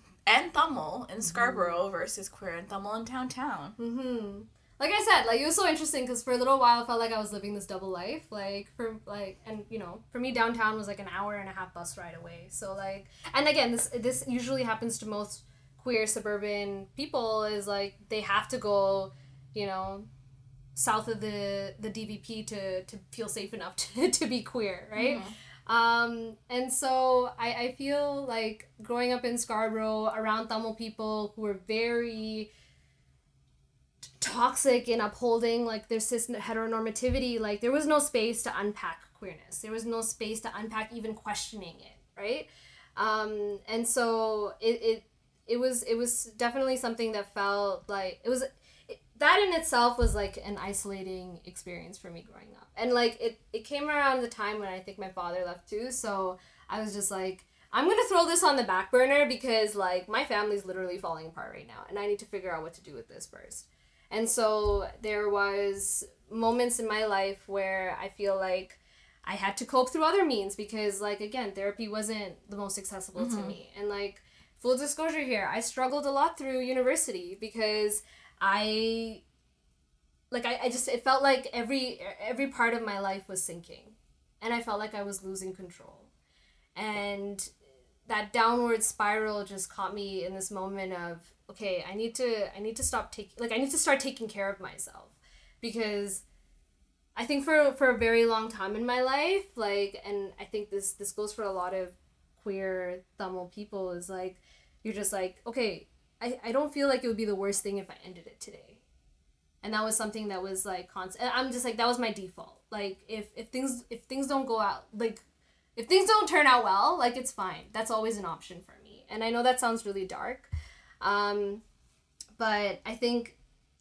Tamil in Scarborough mm-hmm. versus queer and Tamil in downtown? Mm-hmm. Like I said, like, it was so interesting because for a little while I felt like I was living this double life, and you know, for me downtown was like an hour and a half bus ride away. So, like, and again, this usually happens to most queer suburban people, is like they have to go, you know, south of the DVP to feel safe enough to be queer, right? Mm-hmm. And so I feel like growing up in Scarborough around Tamil people who were very toxic in upholding like their cis heteronormativity, like there was no space to unpack queerness. There was no space to unpack even questioning it, right? And so it was definitely something that felt like that in itself was like an isolating experience for me growing up. And like it came around the time when I think my father left too, so I was just like, I'm gonna throw this on the back burner because like my family's literally falling apart right now and I need to figure out what to do with this first. And so there was moments in my life where I feel like I had to cope through other means because, like, again, therapy wasn't the most accessible mm-hmm. to me. And, like, full disclosure here, I struggled a lot through university because it felt like every part of my life was sinking. And I felt like I was losing control. And that downward spiral just caught me in this moment of, okay, I need to start taking care of myself, because I think for a very long time in my life, like, and I think this goes for a lot of queer Tamil people, is like, you're just like, okay, I don't feel like it would be the worst thing if I ended it today. And that was something that was like constant. I'm just like, that was my default. Like if things don't go out, like if things don't turn out well, like it's fine. That's always an option for me. And I know that sounds really dark. But I think,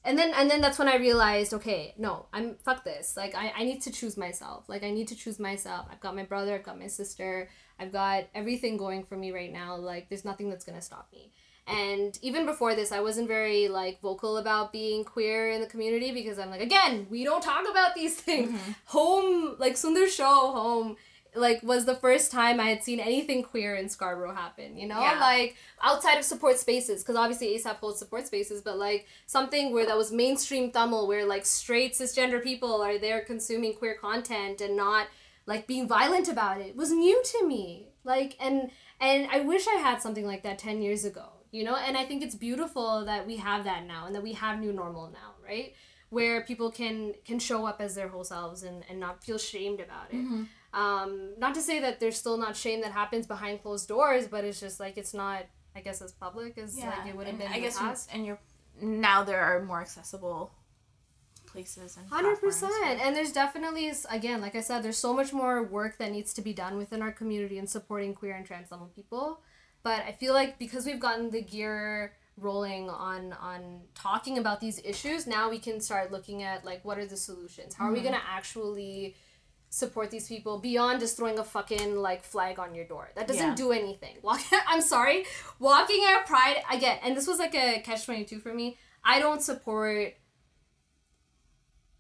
and then that's when I realized, okay, no, fuck this. Like, I need to choose myself. Like, I need to choose myself. I've got my brother, I've got my sister, I've got everything going for me right now. Like, there's nothing that's gonna stop me. And even before this, I wasn't very, like, vocal about being queer in the community because I'm like, again, we don't talk about these things. Mm-hmm. Home, like, Sundar's show, Home, like, was the first time I had seen anything queer in Scarborough happen, you know? Yeah. Like, outside of support spaces, because obviously ASAP holds support spaces, but, like, something where that was mainstream Tamil, where, like, straight cisgender people are there consuming queer content and not, like, being violent about it, was new to me. Like, and I wish I had something like that 10 years ago, you know? And I think it's beautiful that we have that now and that we have new normal now, right? Where people can show up as their whole selves and not feel shamed about it. Mm-hmm. Not to say that there's still not shame that happens behind closed doors, but it's just like it's not, I guess, as public as like it would have been in the past. And now there are more accessible places and 100%. And there's definitely, again, like I said, there's so much more work that needs to be done within our community in supporting queer and trans Tamil people. But I feel like because we've gotten the gear rolling on talking about these issues, now we can start looking at like what are the solutions? How are we gonna actually support these people beyond just throwing a fucking like flag on your door that doesn't do anything? Walking at Pride again, and this was like a catch-22 for me. I don't support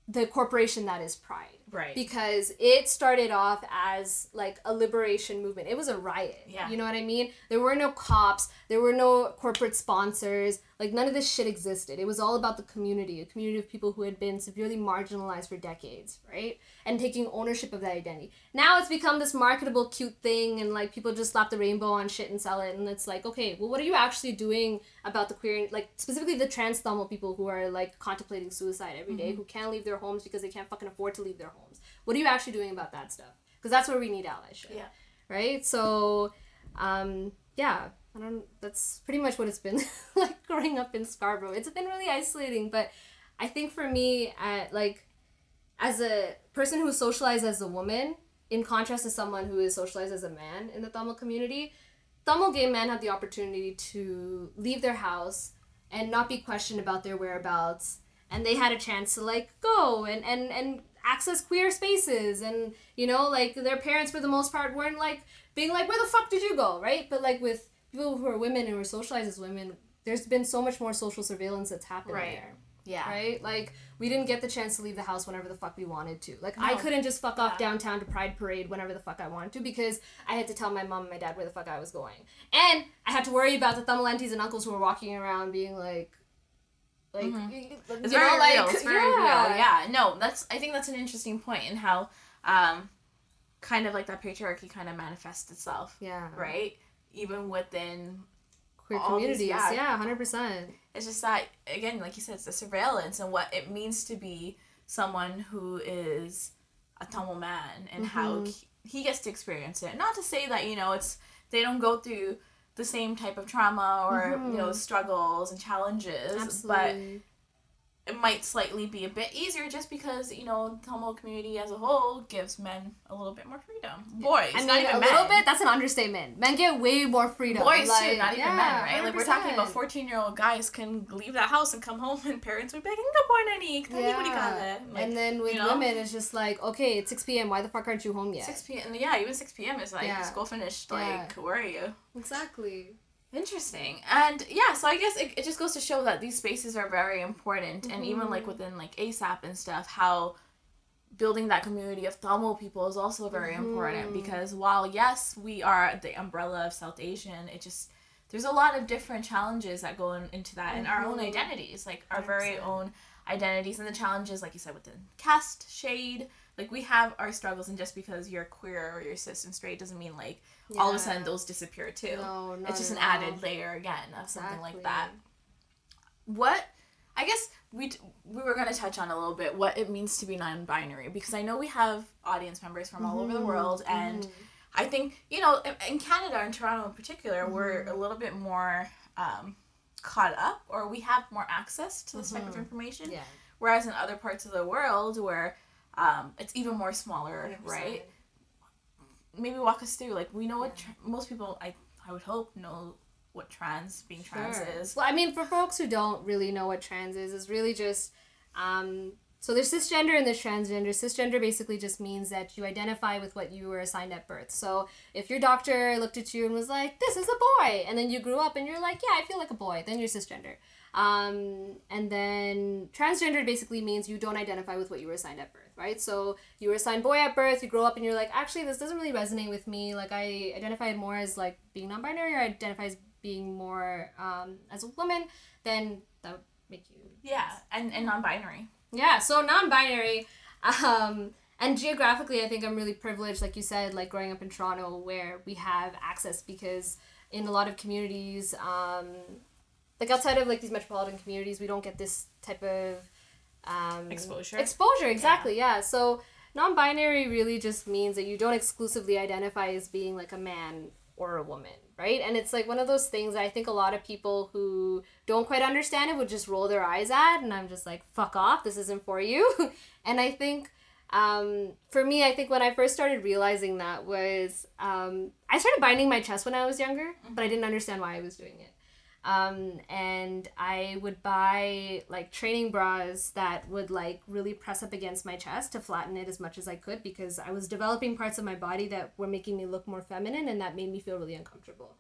the corporation that is Pride, right? Because it started off as like a liberation movement. It was a riot. You know what I mean? There were no cops, there were no corporate sponsors, like none of this shit existed. It was all about the community, a community of people who had been severely marginalized for decades, right? And taking ownership of that identity. Now it's become this marketable, cute thing, and like people just slap the rainbow on shit and sell it, and it's like, okay, well, what are you actually doing about the queer, like specifically the trans Tamil people who are like contemplating suicide every day, who can't leave their homes because they can't fucking afford to leave their homes? What are you actually doing about that stuff? Because that's where we need allyship, right? So, that's pretty much what it's been like growing up in Scarborough. It's been really isolating, but I think for me, like as a person who's socialized as a woman, in contrast to someone who is socialized as a man in the Tamil community, Tamil gay men have the opportunity to leave their house and not be questioned about their whereabouts, and they had a chance to like go and access queer spaces, and you know, like their parents for the most part weren't like being like, where the fuck did you go, right? But like with people who are women and were socialized as women, there's been so much more social surveillance that's happened there. Yeah. Right? Like, we didn't get the chance to leave the house whenever the fuck we wanted to. Like, no. I couldn't just fuck off downtown to Pride Parade whenever the fuck I wanted to because I had to tell my mom and my dad where the fuck I was going. And I had to worry about the Tamil aunties and uncles who were walking around being like, it's very real. It's very real. Yeah. No, I think that's an interesting point in how, kind of like that patriarchy kind of manifests itself. Yeah. Right? Even within queer communities, 100%. It's just that, again, like you said, it's the surveillance and what it means to be someone who is a Tamil man and how he gets to experience it. Not to say that, you know, it's they don't go through the same type of trauma or, you know, struggles and challenges. Absolutely. But it might slightly be a bit easier just because, you know, the Tamil community as a whole gives men a little bit more freedom. Boys, I mean, not even a men. Little bit, that's an understatement. Men get way more freedom. Boys, like, too, not even men, right? 100%. Like, we're talking about 14-year-old guys can leave the house and come home and parents would be like, and then with women, it's just like, okay, it's 6 p.m., why the fuck aren't you home yet? 6 p.m., yeah, even 6 p.m. is like, school finished, like, where are you? Exactly. Interesting. And yeah, so I guess it just goes to show that these spaces are very important. And even like within like ASAP and stuff, how building that community of Tamil people is also very important, because while yes, we are the umbrella of South Asian, it just, there's a lot of different challenges that go into that and our own identities, like our very own identities and the challenges, like you said, within caste, shade, like we have our struggles, and just because you're queer or you're cis and straight doesn't mean like all of a sudden those disappear too. No, it's just an added layer again of something like that. What, I guess we were going to touch on a little bit what it means to be non-binary, because I know we have audience members from all over the world, and I think, you know, in Canada and Toronto in particular, we're a little bit more caught up, or we have more access to this type of information, whereas in other parts of the world where it's even more smaller, 100%. Right? Maybe walk us through, like, we know what most people, I would hope, know what trans is. Well, I mean, for folks who don't really know what trans is, it's really just, so there's cisgender and there's transgender. Cisgender basically just means that you identify with what you were assigned at birth. So if your doctor looked at you and was like, this is a boy, and then you grew up and you're like, yeah, I feel like a boy, then you're cisgender. And then transgender basically means you don't identify with what you were assigned at birth, right? So you were assigned boy at birth, you grow up and you're like, actually, this doesn't really resonate with me. Like, I identify more as, like, being non-binary, or I identify as being more, as a woman, then that would make you... Yeah, and non-binary. Yeah, so non-binary, and geographically, I think I'm really privileged, like you said, like, growing up in Toronto, where we have access, because in a lot of communities, like, outside of, like, these metropolitan communities, we don't get this type of... exposure. Exposure, exactly, yeah. So non-binary really just means that you don't exclusively identify as being, like, a man or a woman, right? And it's, like, one of those things that I think a lot of people who don't quite understand it would just roll their eyes at, and I'm just like, fuck off, this isn't for you. And I think... for me, I think when I first started realizing that was... I started binding my chest when I was younger, but I didn't understand why I was doing it. And I would buy, like, training bras that would, like, really press up against my chest to flatten it as much as I could, because I was developing parts of my body that were making me look more feminine, and that made me feel really uncomfortable.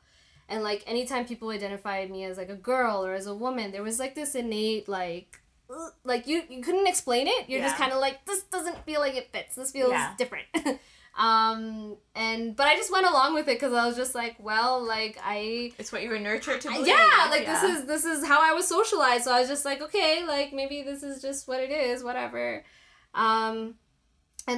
And, like, anytime people identified me as, like, a girl or as a woman, there was, like, this innate, like, you couldn't explain it. You're just kind of like, this doesn't feel like it fits. This feels different. But I just went along with it, because I was just like, well, like, it's what you were nurtured to believe. Yeah, like, this is how I was socialized, so I was just like, okay, like, maybe this is just what it is, whatever. And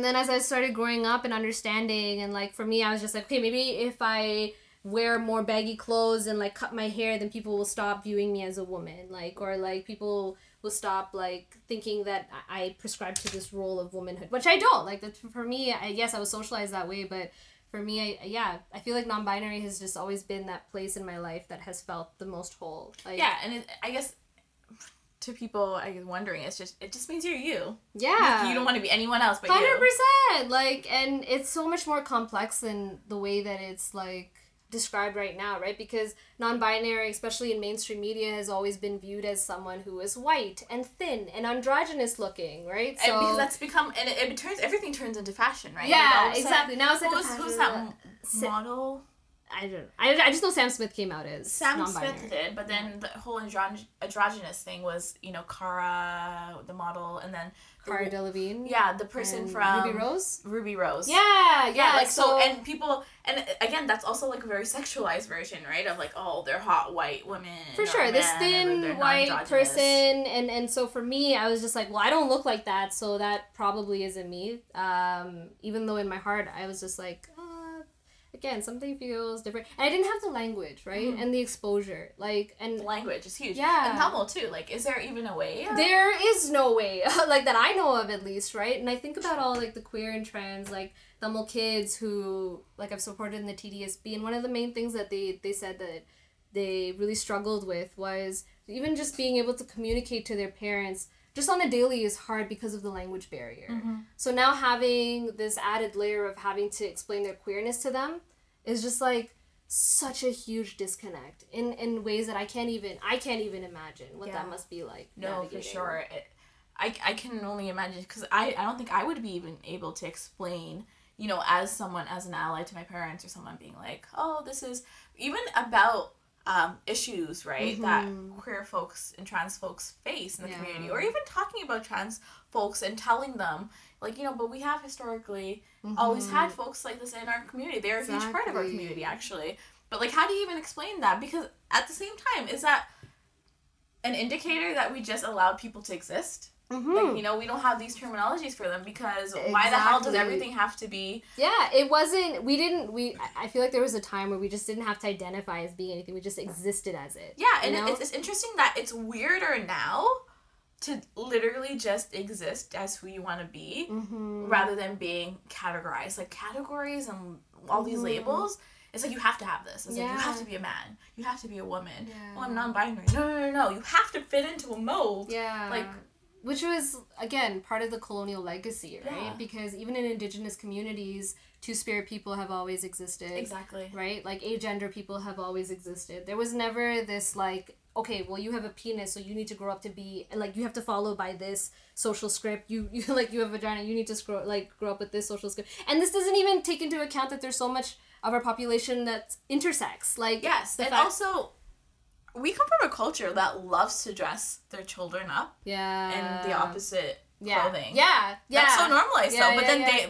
then as I started growing up and understanding, and, like, for me, I was just like, okay, maybe if I wear more baggy clothes and, like, cut my hair, then people will stop viewing me as a woman, like, or, like, people... will stop, like, thinking that I prescribe to this role of womanhood, which I don't. Like, that for me, yes, I was socialized that way, but for me, I feel like non-binary has just always been that place in my life that has felt the most whole. Like, yeah, and I guess to people, I was wondering, it just means you're you. Yeah. Like, you don't want to be anyone else but 100%, you. 100%! Like, and it's so much more complex than the way that it's, like, described right now, right? Because non-binary, especially in mainstream media, has always been viewed as someone who is white and thin and androgynous looking, right? So, and because that's become, and it turns, everything turns into fashion, right? Yeah, like, exactly. Now it's like who's that model? I don't know. I just know Sam Smith came out as non-binary. Smith did, but then the whole androgynous thing was, you know, Cara, the model, and then Cara Delevingne. Yeah, the person from... Ruby Rose. Yeah. Like, so, and people... And, again, that's also, like, a very sexualized version, right? Of, like, oh, they're hot white women. For sure. This thin white person. And so, for me, I was just like, well, I don't look like that, so that probably isn't me. Even though in my heart, I was just like... again, something feels different. And I didn't have the language, right? Mm-hmm. And the exposure. Like, and language is huge. Yeah. And Tamil too. Like, is there even a way? There is no way. Like, that I know of, at least, right? And I think about all, like, the queer and trans, like, Tamil kids who, like, I've supported in the TDSB. And one of the main things that they said that they really struggled with was even just being able to communicate to their parents just on a daily is hard because of the language barrier. Mm-hmm. So now having this added layer of having to explain their queerness to them is just like such a huge disconnect in ways that I can't even imagine what that must be like. No, navigating. For sure. I can only imagine, because I don't think I would be even able to explain, you know, as someone, as an ally to my parents, or someone being like, oh, this is even about issues, right, mm-hmm. that queer folks and trans folks face in the community, or even talking about trans folks and telling them, like, you know, but we have historically always had folks like this in our community. They're a huge part of our community, actually. But, like, how do you even explain that? Because at the same time, is that an indicator that we just allowed people to exist? Mm-hmm. Like, you know, we don't have these terminologies for them, because why the hell does everything have to be... Yeah, I feel like there was a time where we just didn't have to identify as being anything. We just existed as it. Yeah, and it's interesting that it's weirder now to literally just exist as who you want to be, rather than being categorized. Like, categories and all these labels... It's like, you have to have this. It's like, you have to be a man. You have to be a woman. Yeah. Oh, I'm non-binary. No. You have to fit into a mold. Yeah. Like... Which was, again, part of the colonial legacy, right? Yeah. Because even in Indigenous communities, two-spirit people have always existed. Exactly. Right? Like, agender people have always existed. There was never this, like, okay, well, you have a penis, so you need to grow up to be... Like, you have to follow by this social script. You have a vagina, you need to grow up with this social script. And this doesn't even take into account that there's so much of our population that intersects. Like, yes, and also... We come from a culture that loves to dress their children up in the opposite clothing. Yeah. That's so normalized, though.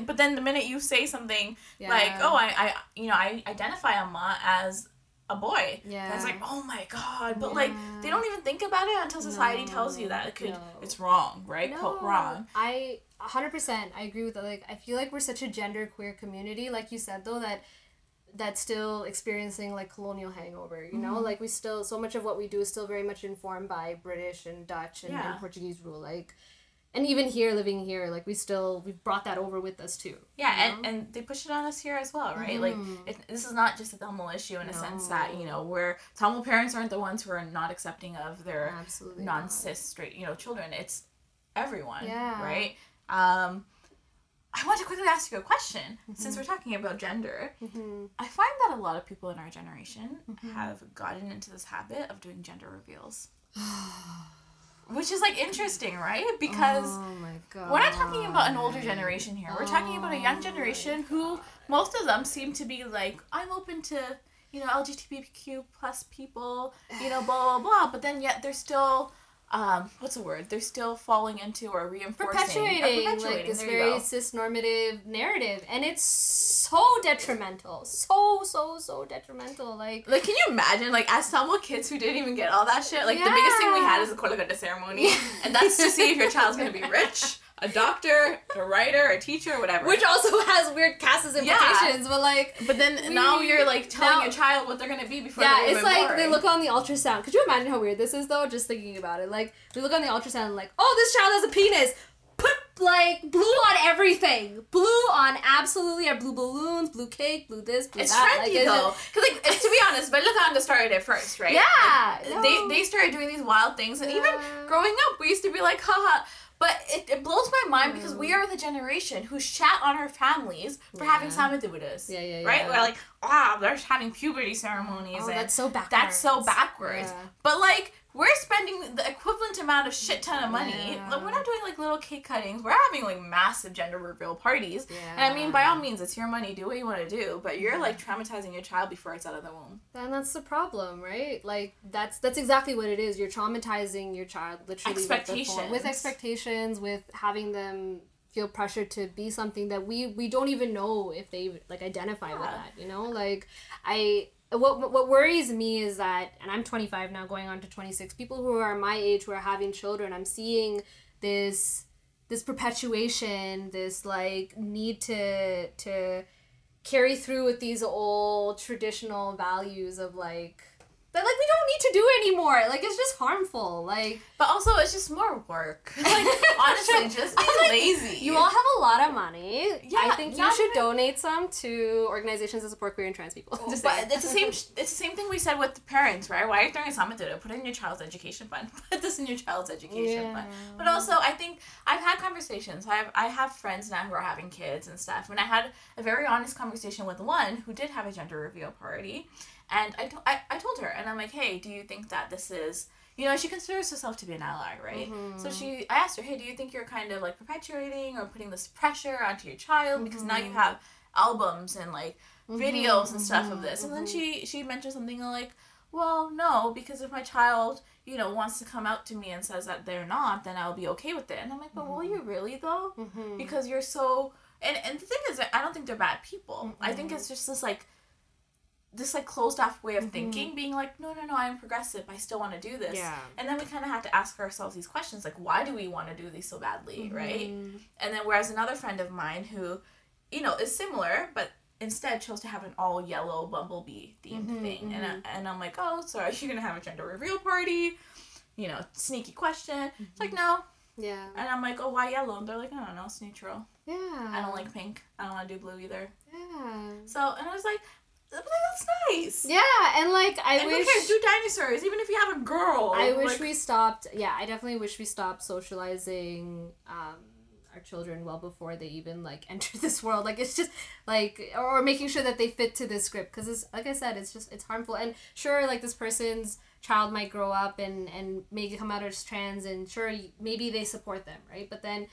But then the minute you say something like, oh, I identify Amma as a boy. Yeah. It's like, oh my God. But like, they don't even think about it until society tells you that it's wrong, right? No. Quote wrong. 100% I agree with that. Like, I feel like we're such a genderqueer community, like you said, though, that's still experiencing, like, colonial hangover, you know? Like, we still... So much of what we do is still very much informed by British and Dutch and Portuguese rule, like... And even here, living here, like, we've brought that over with us, too. Yeah, and they push it on us here as well, right? Like, this is not just a Tamil issue in a sense that, you know, Tamil parents aren't the ones who are not accepting of their non-cis straight, you know, children. It's everyone, right? I want to quickly ask you a question, since we're talking about gender. I find that a lot of people in our generation have gotten into this habit of doing gender reveals. Which is, like, interesting, right? Because we're not talking about an older generation here. We're talking about a young generation who, most of them seem to be like, I'm open to, you know, LGBTQ plus people, you know, blah, blah, blah. But then yet they're still... what's the word? They're still falling into or reinforcing. Perpetuating like, this very cis-normative narrative. And it's so detrimental. So detrimental. Like, can you imagine, like, as Tamil kids who didn't even get all that shit, like, the biggest thing we had is the Kolakata ceremony. And that's to see if your child's going to be rich, a doctor, a writer, a teacher, whatever. Which also has weird casteist implications, but like... But then now you're, like, telling your child what they're going to be before they're even born. Yeah, it's like, they look on the ultrasound. Could you imagine how weird this is, though? Just thinking about it. Like, we look on the ultrasound and like, oh, this child has a penis! Put, like, blue on everything! Blue on absolutely, blue balloons, blue cake, blue this, blue that. It's trendy, though. Because, like, to be honest, Belakanda started it first, right? Yeah! Like, no. They started doing these wild things, and even growing up, we used to be like, haha... But it blows my mind because we are the generation who shat on our families for having samadudas. Yeah. Right? We're like, wow, they're having puberty ceremonies. Oh, and that's so backwards. Yeah. But, like, we're spending the equivalent amount of shit ton of money. Yeah. Like, we're not doing, like, little cake cuttings. We're having, like, massive gender reveal parties. Yeah. And, I mean, by all means, it's your money. Do what you want to do. But you're, like, traumatizing your child before it's out of the womb. And that's the problem, right? Like, that's exactly what it is. You're traumatizing your child, literally. With expectations, with having them feel pressure to be something that we don't even know if they, like, identify with that, you know? Like, What worries me is that, and I'm 25 now, going on to 26, people who are my age who are having children, I'm seeing this perpetuation, this, like, need to carry through with these old traditional values of, like, that, like, we don't need to do anymore. Like, it's just harmful. Like, but also it's just more work. Like, honestly, just be lazy. You all have a lot of money. Yeah, I think you should donate some to organizations that support queer and trans people. Oh, but it's the same thing we said with the parents, right? Why are you throwing a sum into it? Put it in your child's education fund. Put this in your child's education fund. But also, I think I've had conversations. I have friends now who are having kids and stuff. And I had a very honest conversation with one who did have a gender reveal party. And I told her, and I'm like, hey, do you think that this is, you know, she considers herself to be an ally, right? Mm-hmm. So I asked her, hey, do you think you're kind of, like, perpetuating or putting this pressure onto your child? Mm-hmm. Because now you have albums and, like, videos and stuff of this. And then she mentioned something like, well, no, because if my child, you know, wants to come out to me and says that they're not, then I'll be okay with it. And I'm like, but will you really, though? Mm-hmm. Because you're so, and the thing is, I don't think they're bad people. Mm-hmm. I think it's just this closed off way of thinking, being like, no, I'm progressive, I still want to do this. Yeah. And then we kind of have to ask ourselves these questions, like, why do we want to do these so badly, right? And then whereas another friend of mine who, you know, is similar, but instead chose to have an all yellow bumblebee themed thing. And I'm like, oh, so are you going to have a gender reveal party? You know, sneaky question. It's like, no. Yeah. And I'm like, oh, why yellow? And they're like, I don't know, it's neutral. Yeah. I don't like pink. I don't want to do blue either. Yeah. So, and I was like, but that's nice. Yeah, and, like, I wish... Okay, do dinosaurs, even if you have a girl. I wish we stopped... Yeah, I definitely wish we stopped socializing our children well before they even, like, enter this world. Like, it's just, like... Or making sure that they fit to this script. Because, it's like I said, it's just... It's harmful. And, sure, like, this person's child might grow up and maybe come out as trans. And, sure, maybe they support them, right? But then...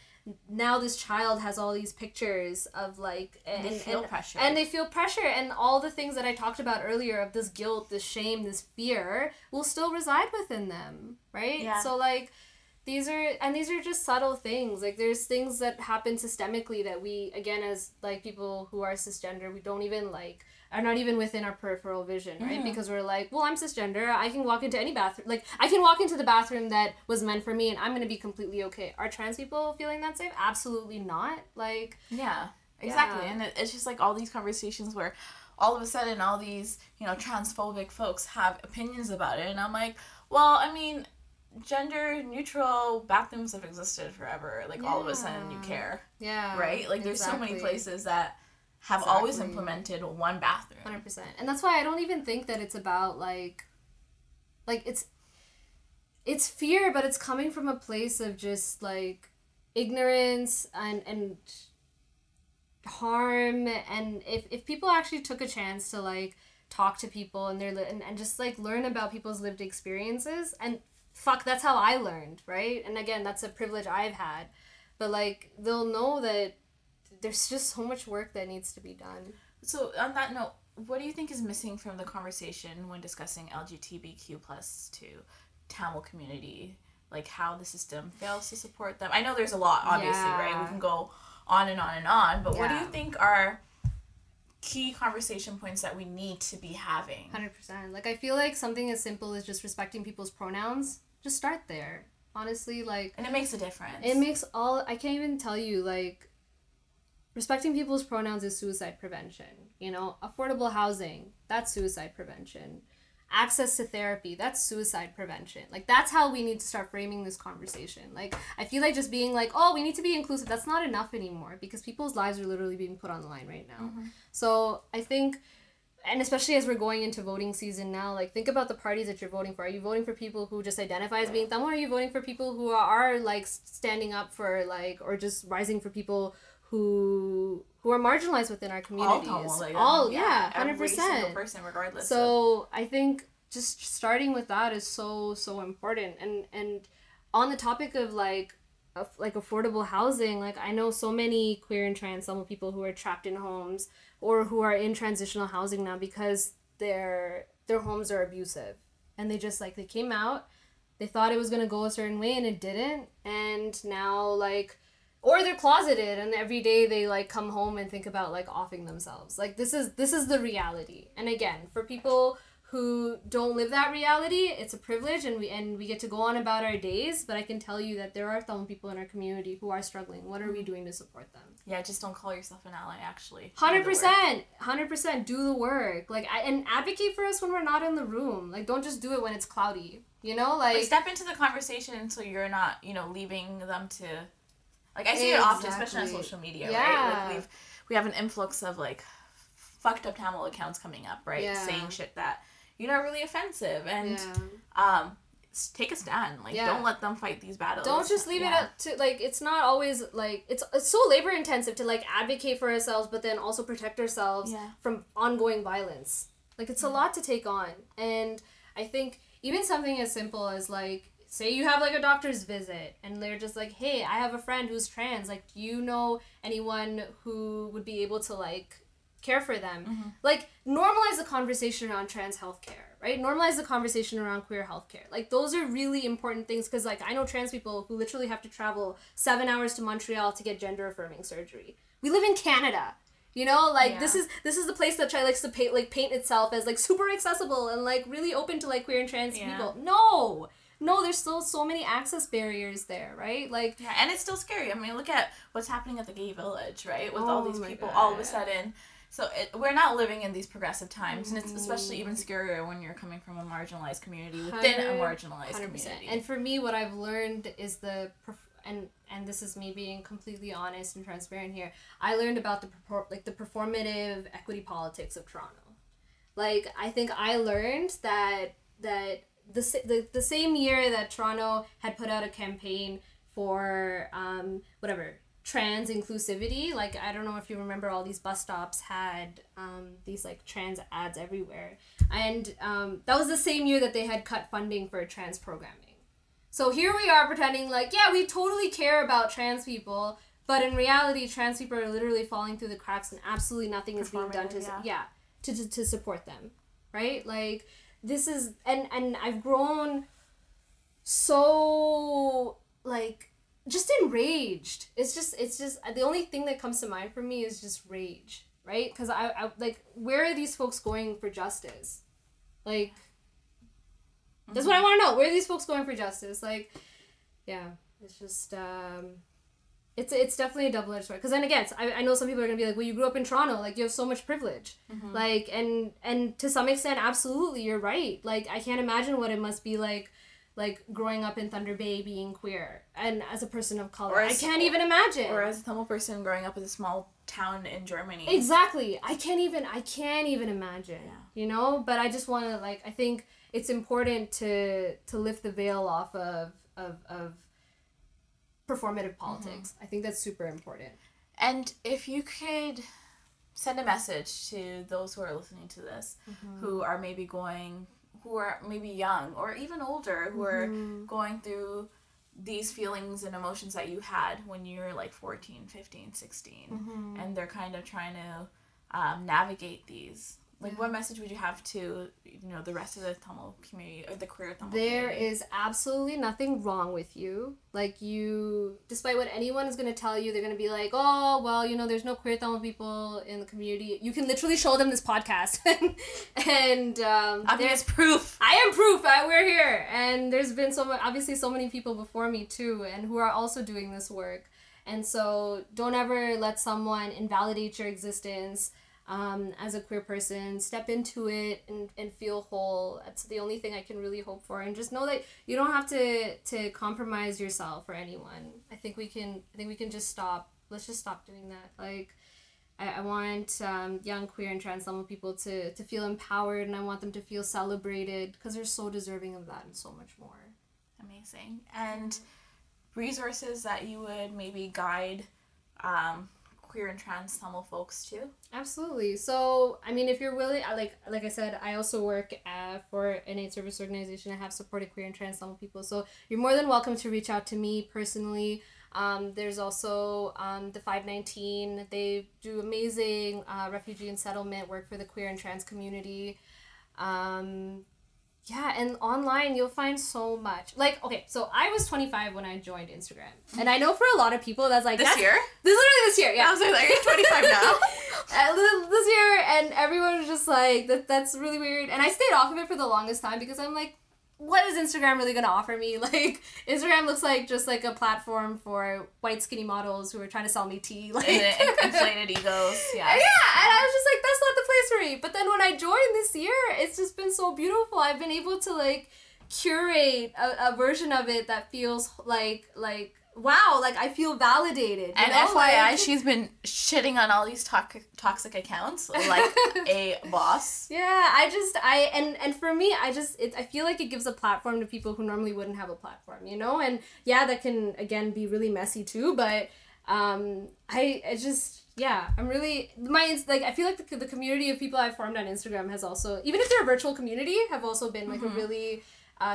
Now this child has all these pictures of, like... And they feel pressure. And all the things that I talked about earlier of this guilt, this shame, this fear will still reside within them, right? Yeah. So, like, these are just subtle things. Like, there's things that happen systemically that we, again, as, like, people who are cisgender, we don't even, like... are not even within our peripheral vision, right? Because we're like, well, I'm cisgender. I can walk into any bathroom. Like, I can walk into the bathroom that was meant for me and I'm going to be completely okay. Are trans people feeling that safe? Absolutely not. Like... Yeah, exactly. Yeah. And it's just, like, all these conversations where all of a sudden all these, you know, transphobic folks have opinions about it. And I'm like, well, I mean... Gender-neutral bathrooms have existed forever. Like, all of a sudden you care. Yeah. Right? Like, there's so many places that have always implemented one bathroom. 100%. And that's why I don't even think that it's about, like, it's fear, but it's coming from a place of just, like, ignorance and harm. And if people actually took a chance to, like, talk to people and just, like, learn about people's lived experiences and... Fuck, that's how I learned, right? And again, that's a privilege I've had. But, like, they'll know that there's just so much work that needs to be done. So, on that note, what do you think is missing from the conversation when discussing LGBTQ plus to Tamil community? Like, how the system fails to support them? I know there's a lot, obviously, right? We can go on and on and on. But what do you think are key conversation points that we need to be having? 100%. Like, I feel like something as simple as just respecting people's pronouns... Just start there. Honestly, like... And it makes a difference. It makes all... I can't even tell you, like... Respecting people's pronouns is suicide prevention. You know? Affordable housing. That's suicide prevention. Access to therapy. That's suicide prevention. Like, that's how we need to start framing this conversation. Like, I feel like just being like, oh, we need to be inclusive. That's not enough anymore. Because people's lives are literally being put on the line right now. Mm-hmm. So, I think... And especially as we're going into voting season now, like, think about the parties that you're voting for. Are you voting for people who just identify as being Tamil? Or are you voting for people who are, like, standing up for, like, or just rising for people who are marginalized within our communities? All, 100%. Every single person, regardless. So, I think just starting with that is so, so important. And on the topic of, like, affordable housing, like, I know so many queer and trans Tamil people who are trapped in homes or who are in transitional housing now because their homes are abusive. And they just, like, they came out, they thought it was going to go a certain way, and it didn't. And now, like, or they're closeted, and every day they, like, come home and think about, like, offing themselves. Like, this is the reality. And again, for people who don't live that reality, it's a privilege, and we get to go on about our days. But I can tell you that there are Tamil people in our community who are struggling. What are we doing to support them? Yeah, just don't call yourself an ally, actually. 100%. 100%. Do the work. Like, and advocate for us when we're not in the room. Like, don't just do it when it's cloudy. You know, like... step into the conversation until you're not, you know, leaving them to... Like, I see it often, especially on social media, right? Like, we have an influx of, like, fucked up Tamil accounts coming up, right? Yeah. Saying shit that... you know, really offensive, and take a stand. Like, don't let them fight these battles. Don't just leave it up to, like, it's not always, like, it's so labor-intensive to, like, advocate for ourselves, but then also protect ourselves from ongoing violence. Like, it's a lot to take on, and I think even something as simple as, like, say you have, like, a doctor's visit, and they're just like, hey, I have a friend who's trans, like, do you know anyone who would be able to, like... care for them. Like, normalize the conversation around trans healthcare, right? Normalize the conversation around queer healthcare. Like, those are really important things, because, like, I know trans people who literally have to travel 7 hours to Montreal to get gender-affirming surgery. We live in Canada, you know? Like, this is the place that likes to paint itself as, like, super accessible and, like, really open to, like, queer and trans people. No, there's still so many access barriers there, right? Like, yeah, and it's still scary. I mean, look at what's happening at the gay village, right? With all these people all of a sudden... So we're not living in these progressive times, and it's especially even scarier when you're coming from a marginalized community within a marginalized 100%. Community. And for me, what I've learned is and this is me being completely honest and transparent here. I learned about the performative equity politics of Toronto. Like, I think I learned that the same year that Toronto had put out a campaign for trans inclusivity, like, I don't know if you remember, all these bus stops had these, like, trans ads everywhere, and that was the same year that they had cut funding for trans programming. So here we are pretending like, yeah, we totally care about trans people, but in reality, trans people are literally falling through the cracks, and absolutely nothing is being done to support them, right? Like, this is and I've grown so, like, just enraged. It's just the only thing that comes to mind for me is just rage, right? Because I like, where are these folks going for justice? Like, that's what I want to know. Where are these folks going for justice? Like, yeah, it's just it's definitely a double-edged sword. Because then again, I know some people are gonna be like, well, you grew up in Toronto, like, you have so much privilege, like, and to some extent, absolutely, you're right. Like, I can't imagine what it must be like growing up in Thunder Bay being queer, and as a person of color, I can't even imagine. Or as a Tamil person growing up in a small town in Germany. Exactly. I can't even imagine, you know? But I just want to, like, I think it's important to lift the veil off of performative politics. I think that's super important. And if you could send a message to those who are listening to this, who are maybe young or even older, who are going through these feelings and emotions that you had when you were, like, 14, 15, 16, and they're kind of trying to navigate these. Like, what message would you have to, you know, the rest of the Tamil community, or the queer Tamil community? There is absolutely nothing wrong with you. Like, despite what anyone is going to tell you, they're going to be like, oh, well, you know, there's no queer Tamil people in the community. You can literally show them this podcast. And there's proof. I am proof. We're here. And there's been so many people before me, too, and who are also doing this work. And so don't ever let someone invalidate your existence. As a queer person, step into it and feel whole. That's the only thing I can really hope for. And just know that you don't have to compromise yourself or anyone. I think we can just stop. Let's just stop doing that. Like, I want young queer and trans Tamil people to feel empowered, and I want them to feel celebrated, because they're so deserving of that and so much more. Amazing. And resources that you would maybe guide queer and trans Tamil folks too? Absolutely. So, I mean, if you're willing, like I said, I also work for an aid service organization. I have supported queer and trans Tamil people. So you're more than welcome to reach out to me personally. There's also The 519. They do amazing refugee and settlement work for the queer and trans community. Yeah, and online you'll find so much. Like, okay, so I was 25 when I joined Instagram. And I know for a lot of people that's like... This year? This is literally this year, yeah. I was like, you're 25 now. This year, and everyone was just like, that's really weird. And I stayed off of it for the longest time because I'm like, what is Instagram really going to offer me? Like, Instagram looks like just like a platform for white skinny models who are trying to sell me tea. Like, inflated egos. Yeah. Yeah. And I was just like, that's not the place for me. But then when I joined this year, it's just been so beautiful. I've been able to like curate a version of it that feels like, wow, like I feel validated. And know? FYI, like, she's been shitting on all these toxic accounts like a boss. Yeah, I for me, I feel like it gives a platform to people who normally wouldn't have a platform, you know? And yeah, that can again be really messy too, but I feel like the community of people I've formed on Instagram has also, even if they're a virtual community, have also been like mm-hmm. a really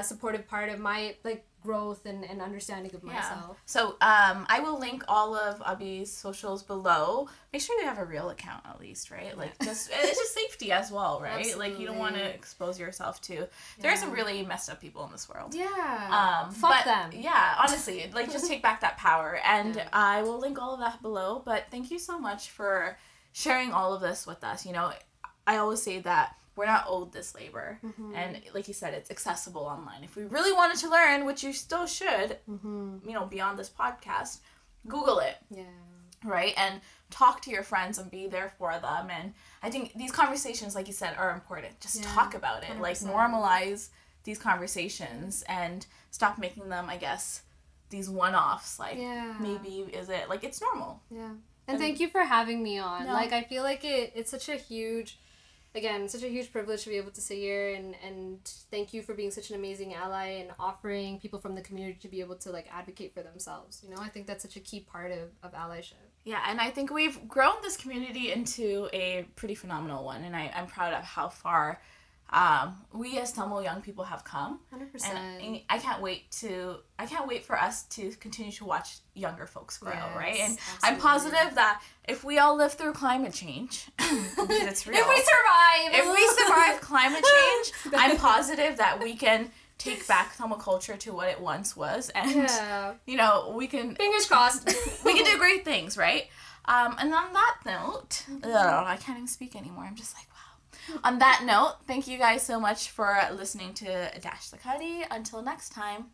supportive part of my like growth and understanding of myself. So I will link all of Abi's socials below. Make sure you have a real account at least, right? Like just it's just safety as well, right? Absolutely. Like you don't want to expose yourself to there are some really messed up people in this world. Yeah. Fuck them. Yeah, honestly, like just take back that power. And I will link all of that below. But thank you so much for sharing all of this with us. You know, I always say that we're not owed this labor. Mm-hmm. And like you said, it's accessible online. If we really wanted to learn, which you still should, mm-hmm. you know, beyond this podcast, Google it. Yeah. Right? And talk to your friends and be there for them. And I think these conversations, like you said, are important. Just talk about it. 100%. Like, normalize these conversations and stop making them, I guess, these one-offs. Like, maybe is it... Like, it's normal. Yeah. And thank you for having me on. No. Like, I feel like it's such a huge... Again, such a huge privilege to be able to sit here and thank you for being such an amazing ally and offering people from the community to be able to, like, advocate for themselves. You know, I think that's such a key part of allyship. Yeah, and I think we've grown this community into a pretty phenomenal one, and I'm proud of how far we as Tamil young people have come. 100%. And I can't wait for us to continue to watch younger folks grow, right? And absolutely. I'm positive that if we all live through climate change, it's real. If we survive climate change, I'm positive that we can take back Tamil culture to what it once was. And, you know, we can... Fingers crossed. We can do great things, right? And on that note, I can't even speak anymore. I'm just like, wow. On that note, thank you guys so much for listening to Dash the Cutty. Until next time.